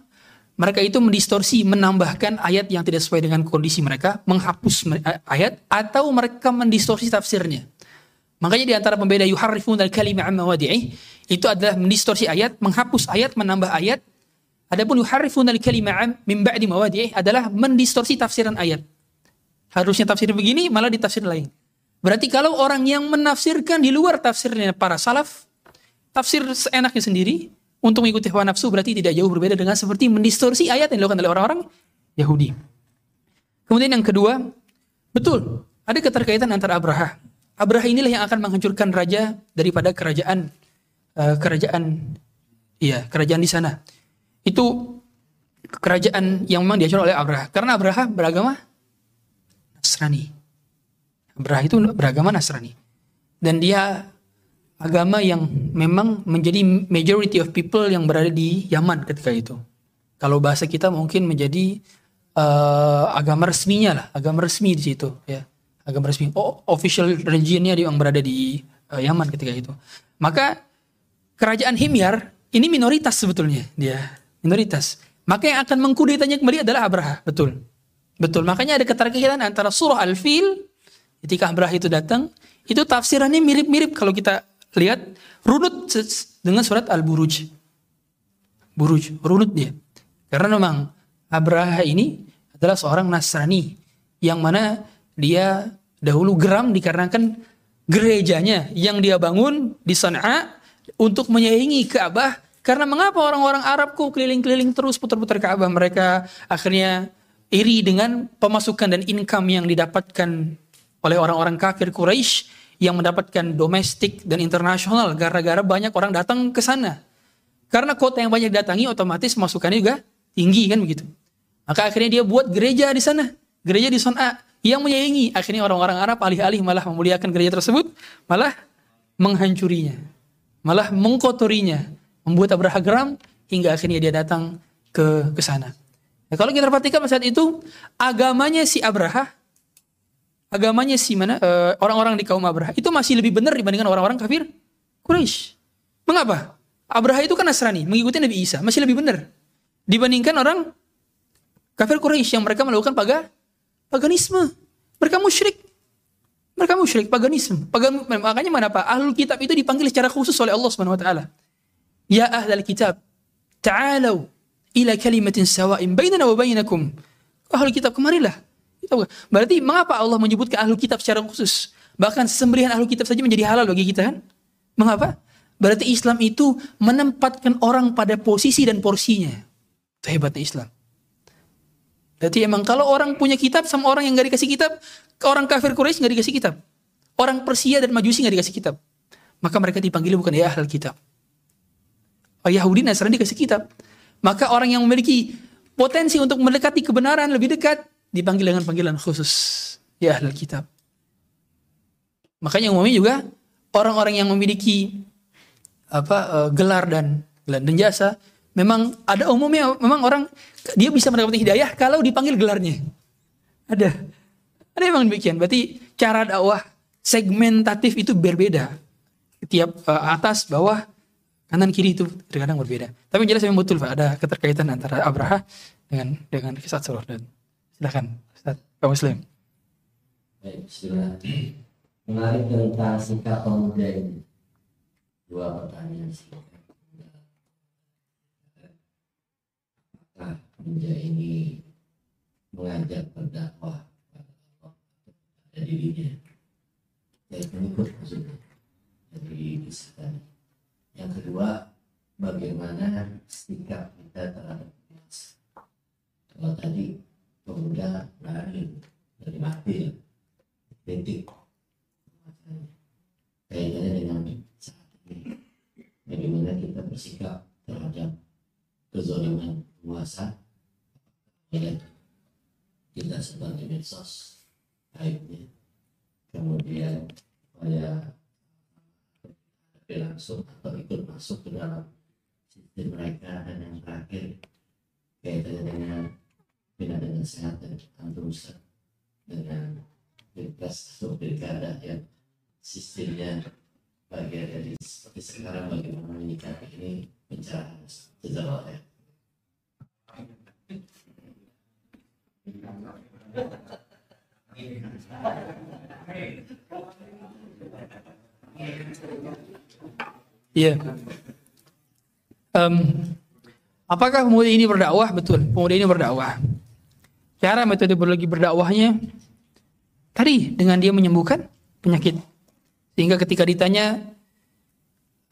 mereka itu mendistorsi, menambahkan ayat yang tidak sesuai dengan kondisi mereka, menghapus ayat atau mereka mendistorsi tafsirnya. Makanya di antara pembeda yuharrifun al-kalima 'an mawadi'ih itu adalah mendistorsi ayat, menghapus ayat, menambah ayat. Adapun yuharrifun al-kalima 'an min ba'di mawadi'ih adalah mendistorsi tafsiran ayat. Harusnya tafsir begini malah ditafsir lain. Berarti kalau orang yang menafsirkan di luar tafsirnya para salaf, tafsir seenaknya sendiri untuk mengikuti hawa nafsu, berarti tidak jauh berbeda dengan seperti mendistorsi ayat yang dilakukan oleh orang-orang Yahudi. Kemudian yang kedua, betul ada keterkaitan antara Abraha. Abraha inilah yang akan menghancurkan raja daripada kerajaan di sana. Itu kerajaan yang memang dihancurkan oleh Abraha. Karena Abraha beragama Nasrani. Abraha itu beragama Nasrani. Dan dia agama yang memang menjadi majority of people yang berada di Yaman ketika itu. Kalau bahasa kita mungkin menjadi agama resminya lah, agama resmi di situ ya. Agama resmi, official religionnya yang berada di Yaman ketika itu. Maka kerajaan Himyar ini minoritas sebetulnya dia, minoritas. Maka yang akan mengkudetanya kembali adalah Abraha, betul. Makanya ada keterkaitan antara surah Al-Fil ketika Abraha itu datang, itu tafsirannya mirip-mirip kalau kita lihat runut dengan surat Al-Buruj, runut dia. Karena memang Abraha ini adalah seorang Nasrani yang mana dia dahulu geram dikarenakan gerejanya yang dia bangun di Sana'a untuk menyaingi Ka'bah. Karena mengapa orang-orang Arab kok keliling-keliling terus putar-putar Ka'bah, mereka akhirnya iri dengan pemasukan dan income yang didapatkan oleh orang-orang kafir Quraisy yang mendapatkan domestik dan internasional gara-gara banyak orang datang ke sana. Karena kota yang banyak didatangi otomatis masukannya juga tinggi kan begitu. Maka akhirnya dia buat gereja di sana, gereja di Sana'a yang menyaingi. Akhirnya orang-orang Arab alih-alih malah memuliakan gereja tersebut, malah menghancurinya, malah mengkotorinya, membuat Abraha geram hingga akhirnya dia datang ke sana. Nah, kalau kita perhatikan saat itu agamanya si Abraha, agamanya si mana orang-orang di kaum Abraha itu masih lebih benar dibandingkan orang-orang kafir Quraisy. Mengapa? Abraha itu kan Nasrani, mengikuti Nabi Isa, masih lebih benar dibandingkan orang kafir Quraisy yang mereka melakukan paganisme, mereka musyrik, paganisme. Makanya mana Pak? Ahlul kitab itu dipanggil secara khusus oleh Allah Subhanahu wa taala. Ya ahlal kitab, ta'alu ila kalimatin sawa'in bainana wa bainakum. Ahlul kitab, kemarilah. Berarti mengapa Allah menyebutkan ahlul kitab secara khusus? Bahkan sembelihan ahlul kitab saja menjadi halal bagi kita kan? Mengapa? Berarti Islam itu menempatkan orang pada posisi dan porsinya. Itu hebatnya Islam. Jadi emang kalau orang punya kitab sama orang yang gak dikasih kitab, orang kafir Quraisy gak dikasih kitab, orang Persia dan Majusi gak dikasih kitab, maka mereka dipanggil bukan ya ahlul kitab. Yahudi, Nasrani dikasih kitab. Maka orang yang memiliki potensi untuk mendekati kebenaran lebih dekat dipanggil dengan panggilan khusus, ya ahlul kitab. Makanya umumnya juga orang-orang yang memiliki gelar dan jasa, memang ada umumnya, memang orang dia bisa mendapatkan hidayah kalau dipanggil gelarnya. Ada memang demikian. Berarti cara dakwah segmentatif itu berbeda. Tiap atas, bawah, kanan kiri itu terkadang berbeda. Tapi jelas memang betul Pak, ada keterkaitan antara Abraha dengan kisah Surah. Dan silakan Ustaz Pak Muslim. Baik, silakan. Menarik tentang sikap kaum muda ini. Dua pertanyaan singkat. Apakah muda ini mengajak berdakwah pada dirinya? Jadi mengikut maksudnya dari Islam. Yang kedua, bagaimana sikap kita terhadap bias? Kalau tadi pemuda lari dari mati, kritik, kayaknya dengan saat ini, bagaimana kita bersikap terhadap kezaliman penguasa? Kita sebagai medsos, aibnya, kemudian pada langsung atau ikut masuk ke dalam sistem mereka. Dan yang terakhir kaitannya dengan bidang kesehatan antum Ustaz, dengan bebas atau pilkada yang sistemnya bagian dari seperti sekarang, bagaimana menyikapi ini bicara sejauh ya. Iya. Apakah pemuda ini berdakwah? Betul, pemuda ini berdakwah. Cara metodologi berdakwahnya tadi dengan dia menyembuhkan penyakit. Sehingga ketika ditanya,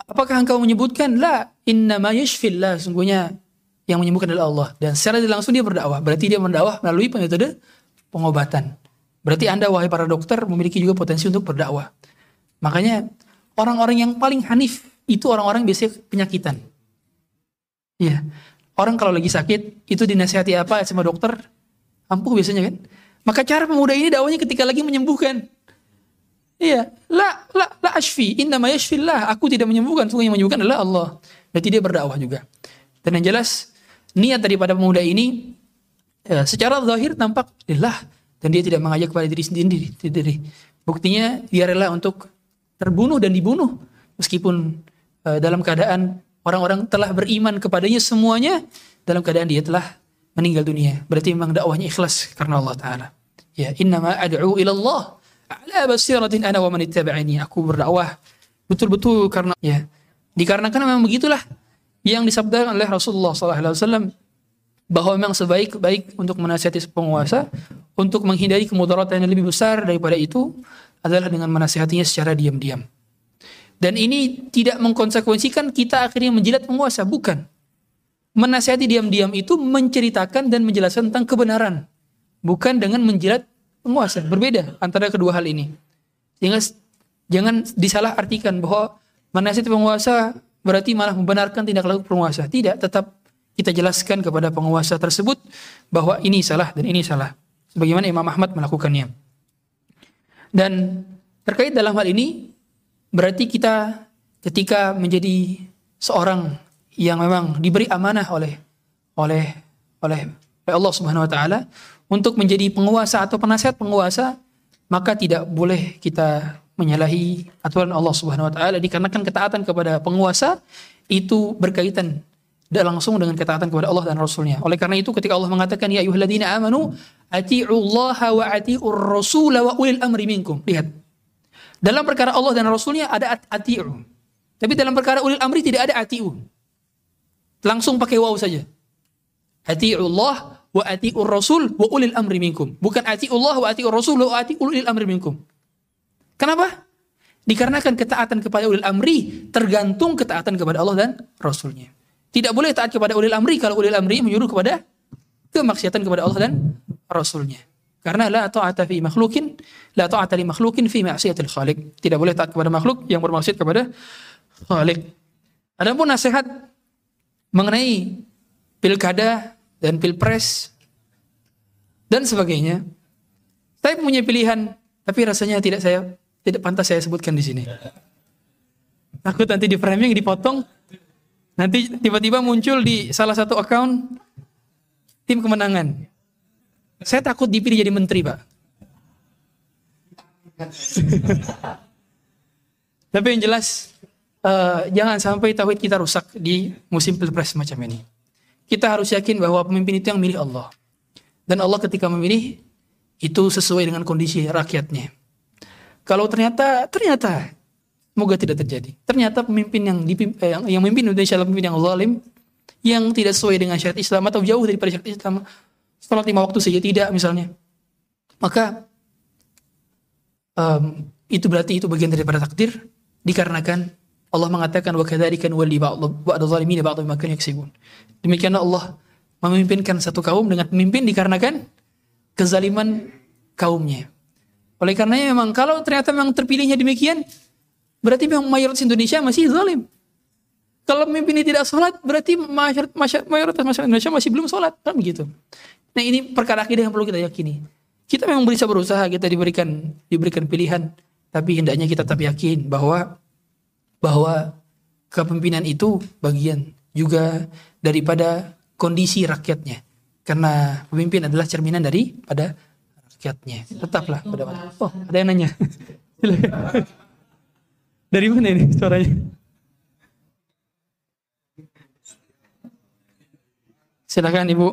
apakah engkau menyebutkan la innama yashfillah, sungguhnya yang menyembuhkan adalah Allah, dan secara langsung dia berdakwah. Berarti dia berdakwah melalui metode pengobatan. Berarti Anda wahai para dokter memiliki juga potensi untuk berdakwah. Makanya orang-orang yang paling hanif itu orang-orang biasanya penyakitan. Ya, orang kalau lagi sakit itu dinasihati apa sama dokter, ampuh biasanya kan. Maka cara pemuda ini dakwanya ketika lagi menyembuhkan. Iya, la ashfi, innama yashfillah, aku tidak menyembuhkan, sungguh yang menyembuhkan adalah Allah. Berarti dia berdakwah juga. Dan yang jelas niat daripada pemuda ini secara zahir tampak lillah, dan dia tidak mengajak kepada diri sendiri. Buktinya dia rela untuk terbunuh dan dibunuh, meskipun dalam keadaan orang-orang telah beriman kepadanya semuanya, dalam keadaan dia telah meninggal dunia. Berarti memang dakwahnya ikhlas karena Allah Ta'ala. Ya, innama ad'u ilallah ala basiratin ana wa man ittaba'ani. Aku berdakwah betul-betul karena ya, dikarenakan memang begitulah yang disabdakan oleh Rasulullah SAW, bahwa memang sebaik-baik untuk menasihati penguasa, untuk menghindari kemudaratan yang lebih besar daripada itu adalah dengan menasihatinya secara diam-diam. Dan ini tidak mengkonsekuensikan kita akhirnya menjilat penguasa, bukan. Menasihati diam-diam itu menceritakan dan menjelaskan tentang kebenaran, bukan dengan menjilat penguasa. Berbeda antara kedua hal ini. Jangan disalahartikan bahwa menasihati penguasa berarti malah membenarkan tindak laku penguasa. Tidak, tetap kita jelaskan kepada penguasa tersebut bahwa ini salah dan ini salah, sebagaimana Imam Ahmad melakukannya. Dan terkait dalam hal ini, berarti kita ketika menjadi seorang yang memang diberi amanah oleh Allah Subhanahu Wa Taala untuk menjadi penguasa atau penasihat penguasa, maka tidak boleh kita menyalahi aturan Allah Subhanahu Wa Taala, dikarenakan ketaatan kepada penguasa itu berkaitan tidak langsung dengan ketaatan kepada Allah dan Rasulnya. Oleh karena itu ketika Allah mengatakan, ya ayyuhalladzina amanu ati'ullaha wa ati'ur rasula wa ulil amri minkum. Lihat, dalam perkara Allah dan Rasulnya ada ati'u. Tapi dalam perkara ulil amri tidak ada ati'u. Langsung pakai waw saja. Ati'ullah wa ati'ur rasul wa ulil amri minkum. Bukan ati'ullah wa ati'ur rasul wa ati'ulil amri minkum. Kenapa? Dikarenakan ketaatan kepada ulil amri tergantung ketaatan kepada Allah dan Rasulnya. Tidak boleh taat kepada ulil amri kalau ulil amri menyuruh kepada kemaksiatan kepada Allah dan Rasulnya. Karena la ta'ata fi makhlukin, la ta'ata li makhlukin fi ma'siyatil khaliq. Tidak boleh taat kepada makhluk yang bermaksiat kepada khaliq. Adapun nasihat mengenai pilkada dan pilpres dan sebagainya. Saya punya pilihan, tapi rasanya tidak pantas saya sebutkan di sini. Takut nanti di framing dipotong, nanti tiba-tiba muncul di salah satu akun tim kemenangan. Saya takut dipilih jadi menteri, Pak. Tapi yang jelas jangan sampai tauhid kita rusak di musim pilpres macam ini. Kita harus yakin bahwa pemimpin itu yang milih Allah. Dan Allah ketika memilih itu sesuai dengan kondisi rakyatnya. Kalau ternyata semoga tidak terjadi. Ternyata pemimpin yang memimpin Indonesia adalah pemimpin yang zalim, yang tidak sesuai dengan syariat Islam atau jauh dari syariat Islam. Salat 5 waktu saja tidak misalnya. Maka itu berarti itu bagian daripada takdir, dikarenakan Allah mengatakan wa kadzalika nuwalli ba'd adh-dhalimin ba'd ma kanu yaksibun. Demikianlah Allah memimpinkan satu kaum dengan pemimpin dikarenakan kezaliman kaumnya. Oleh karenanya memang kalau ternyata memang terpilihnya demikian, berarti memang mayoritas Indonesia masih zalim. Kalau pemimpinnya tidak sholat, berarti mayoritas masyarakat Indonesia masih belum sholat, kan begitu. Nah ini perkara akidah yang perlu kita yakini. Kita memang bisa berusaha, kita diberikan pilihan, tapi hendaknya kita tetap yakin bahwa kepemimpinan itu bagian juga daripada kondisi rakyatnya. Karena pemimpin adalah cerminan daripada rakyatnya. Tetaplah pada mana. Oh, ada yang nanya. Silakan. Dari mana ini suaranya? Silakan Ibu.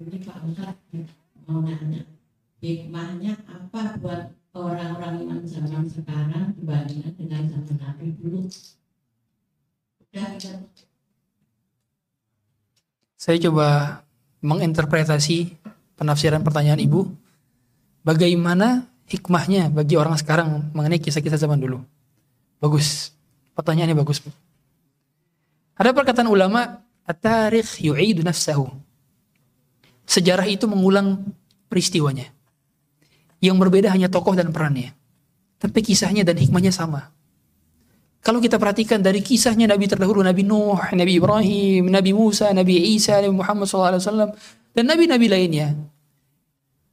Jadi Pak Ustaz mau nanya, hikmahnya apa buat orang-orang yang zaman sekarang dibandingkan dengan zaman Nabi dulu? Saya coba menginterpretasi penafsiran pertanyaan Ibu. Bagaimana hikmahnya bagi orang sekarang mengenai kisah-kisah zaman dulu? Bagus. Pertanyaannya bagus. Ada perkataan ulama, at-tarikh yu'idu nafsahu. Sejarah itu mengulang peristiwanya. Yang berbeda hanya tokoh dan perannya. Tapi kisahnya dan hikmahnya sama. Kalau kita perhatikan dari kisahnya Nabi terdahulu, Nabi Nuh, Nabi Ibrahim, Nabi Musa, Nabi Isa, Nabi Muhammad SAW, dan Nabi-Nabi lainnya.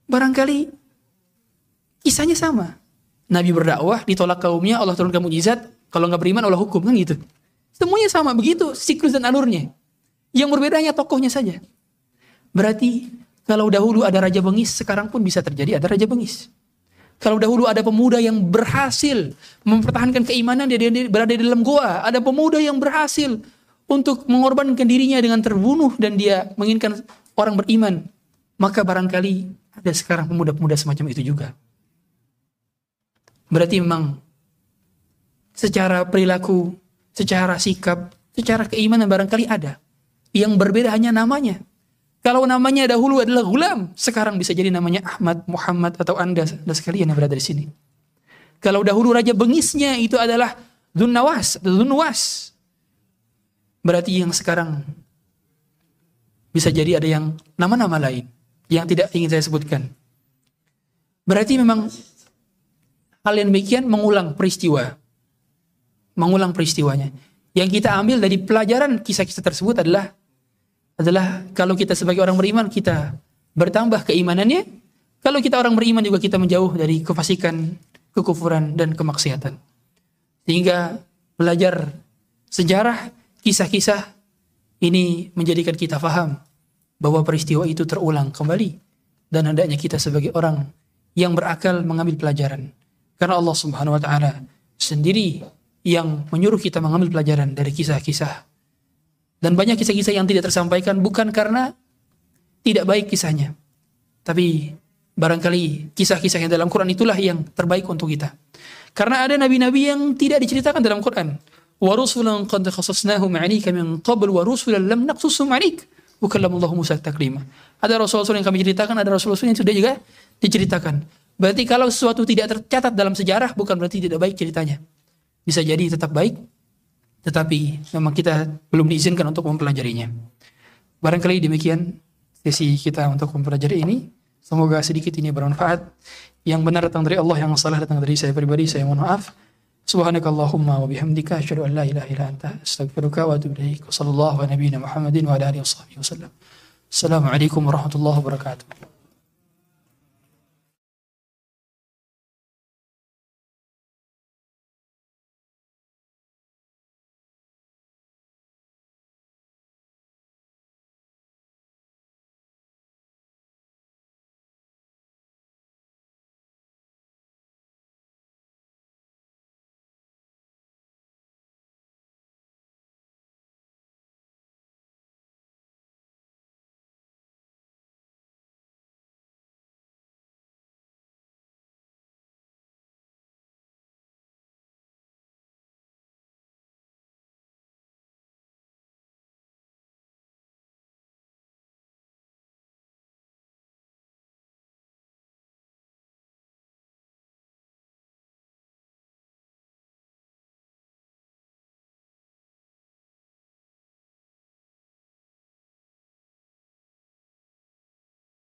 Barangkali kisahnya sama. Nabi berdakwah, ditolak kaumnya, Allah turunkan mukjizat. Kalau nggak beriman, Allah hukum, kan gitu. Semuanya sama, begitu siklus dan alurnya. Yang berbeda hanya tokohnya saja. Berarti kalau dahulu ada raja bengis, sekarang pun bisa terjadi ada raja bengis. Kalau dahulu ada pemuda yang berhasil mempertahankan keimanan, dia berada di dalam goa. Ada pemuda yang berhasil untuk mengorbankan dirinya dengan terbunuh dan dia menginginkan orang beriman. Maka barangkali ada sekarang pemuda-pemuda semacam itu juga. Berarti memang secara perilaku, secara sikap, secara keimanan barangkali ada. Yang berbeda hanya namanya. Kalau namanya dahulu adalah Gulam, sekarang bisa jadi namanya Ahmad, Muhammad, atau anda sekalian yang berada di sini. Kalau dahulu raja bengisnya itu adalah Dzu Nuwas, berarti yang sekarang bisa jadi ada yang nama-nama lain yang tidak ingin saya sebutkan. Berarti memang hal yang demikian mengulang peristiwa. Mengulang peristiwanya. Yang kita ambil dari pelajaran kisah-kisah tersebut adalah kalau kita sebagai orang beriman, kita bertambah keimanannya. Kalau kita orang beriman juga kita menjauh dari kefasikan, kekufuran, dan kemaksiatan. Sehingga belajar sejarah, kisah-kisah ini menjadikan kita faham bahwa peristiwa itu terulang kembali. Dan hendaknya kita sebagai orang yang berakal mengambil pelajaran. Karena Allah Subhanahu wa Ta'ala sendiri yang menyuruh kita mengambil pelajaran dari kisah-kisah. Dan banyak kisah-kisah yang tidak tersampaikan bukan karena tidak baik kisahnya. Tapi barangkali kisah-kisah yang dalam Quran itulah yang terbaik untuk kita. Karena ada nabi-nabi yang tidak diceritakan dalam Quran. وَرُسُلًا قَدْ خَصَصْنَاهُمْ عَلَيْكَ مِنْ قَبْلُ وَرُسُلًا لَمْ نَقْصُصْهُمْ عَلَيْكَ وَكَلَّمَ اللَّهُ مُوسَى تَكْلِيمًا. Ada rasul-rasul yang kami ceritakan, ada rasul-rasul yang sudah juga diceritakan. Berarti kalau sesuatu tidak tercatat dalam sejarah, bukan berarti tidak baik ceritanya. Bisa jadi tetap baik, tetapi memang kita belum diizinkan untuk mempelajarinya. Barangkali demikian sesi kita untuk mempelajari ini. Semoga sedikit ini bermanfaat. Yang benar datang dari Allah, yang salah datang dari saya pribadi. Saya mohon maaf. Subhanakallahumma wa bihamdika asyhadu an la ilaha illa anta astaghfiruka wa atubu ilaik. Sallallahu ala nabiyina Muhammadin wa ala alihi washabbihi wasallam. Assalamualaikum warahmatullahi wabarakatuh.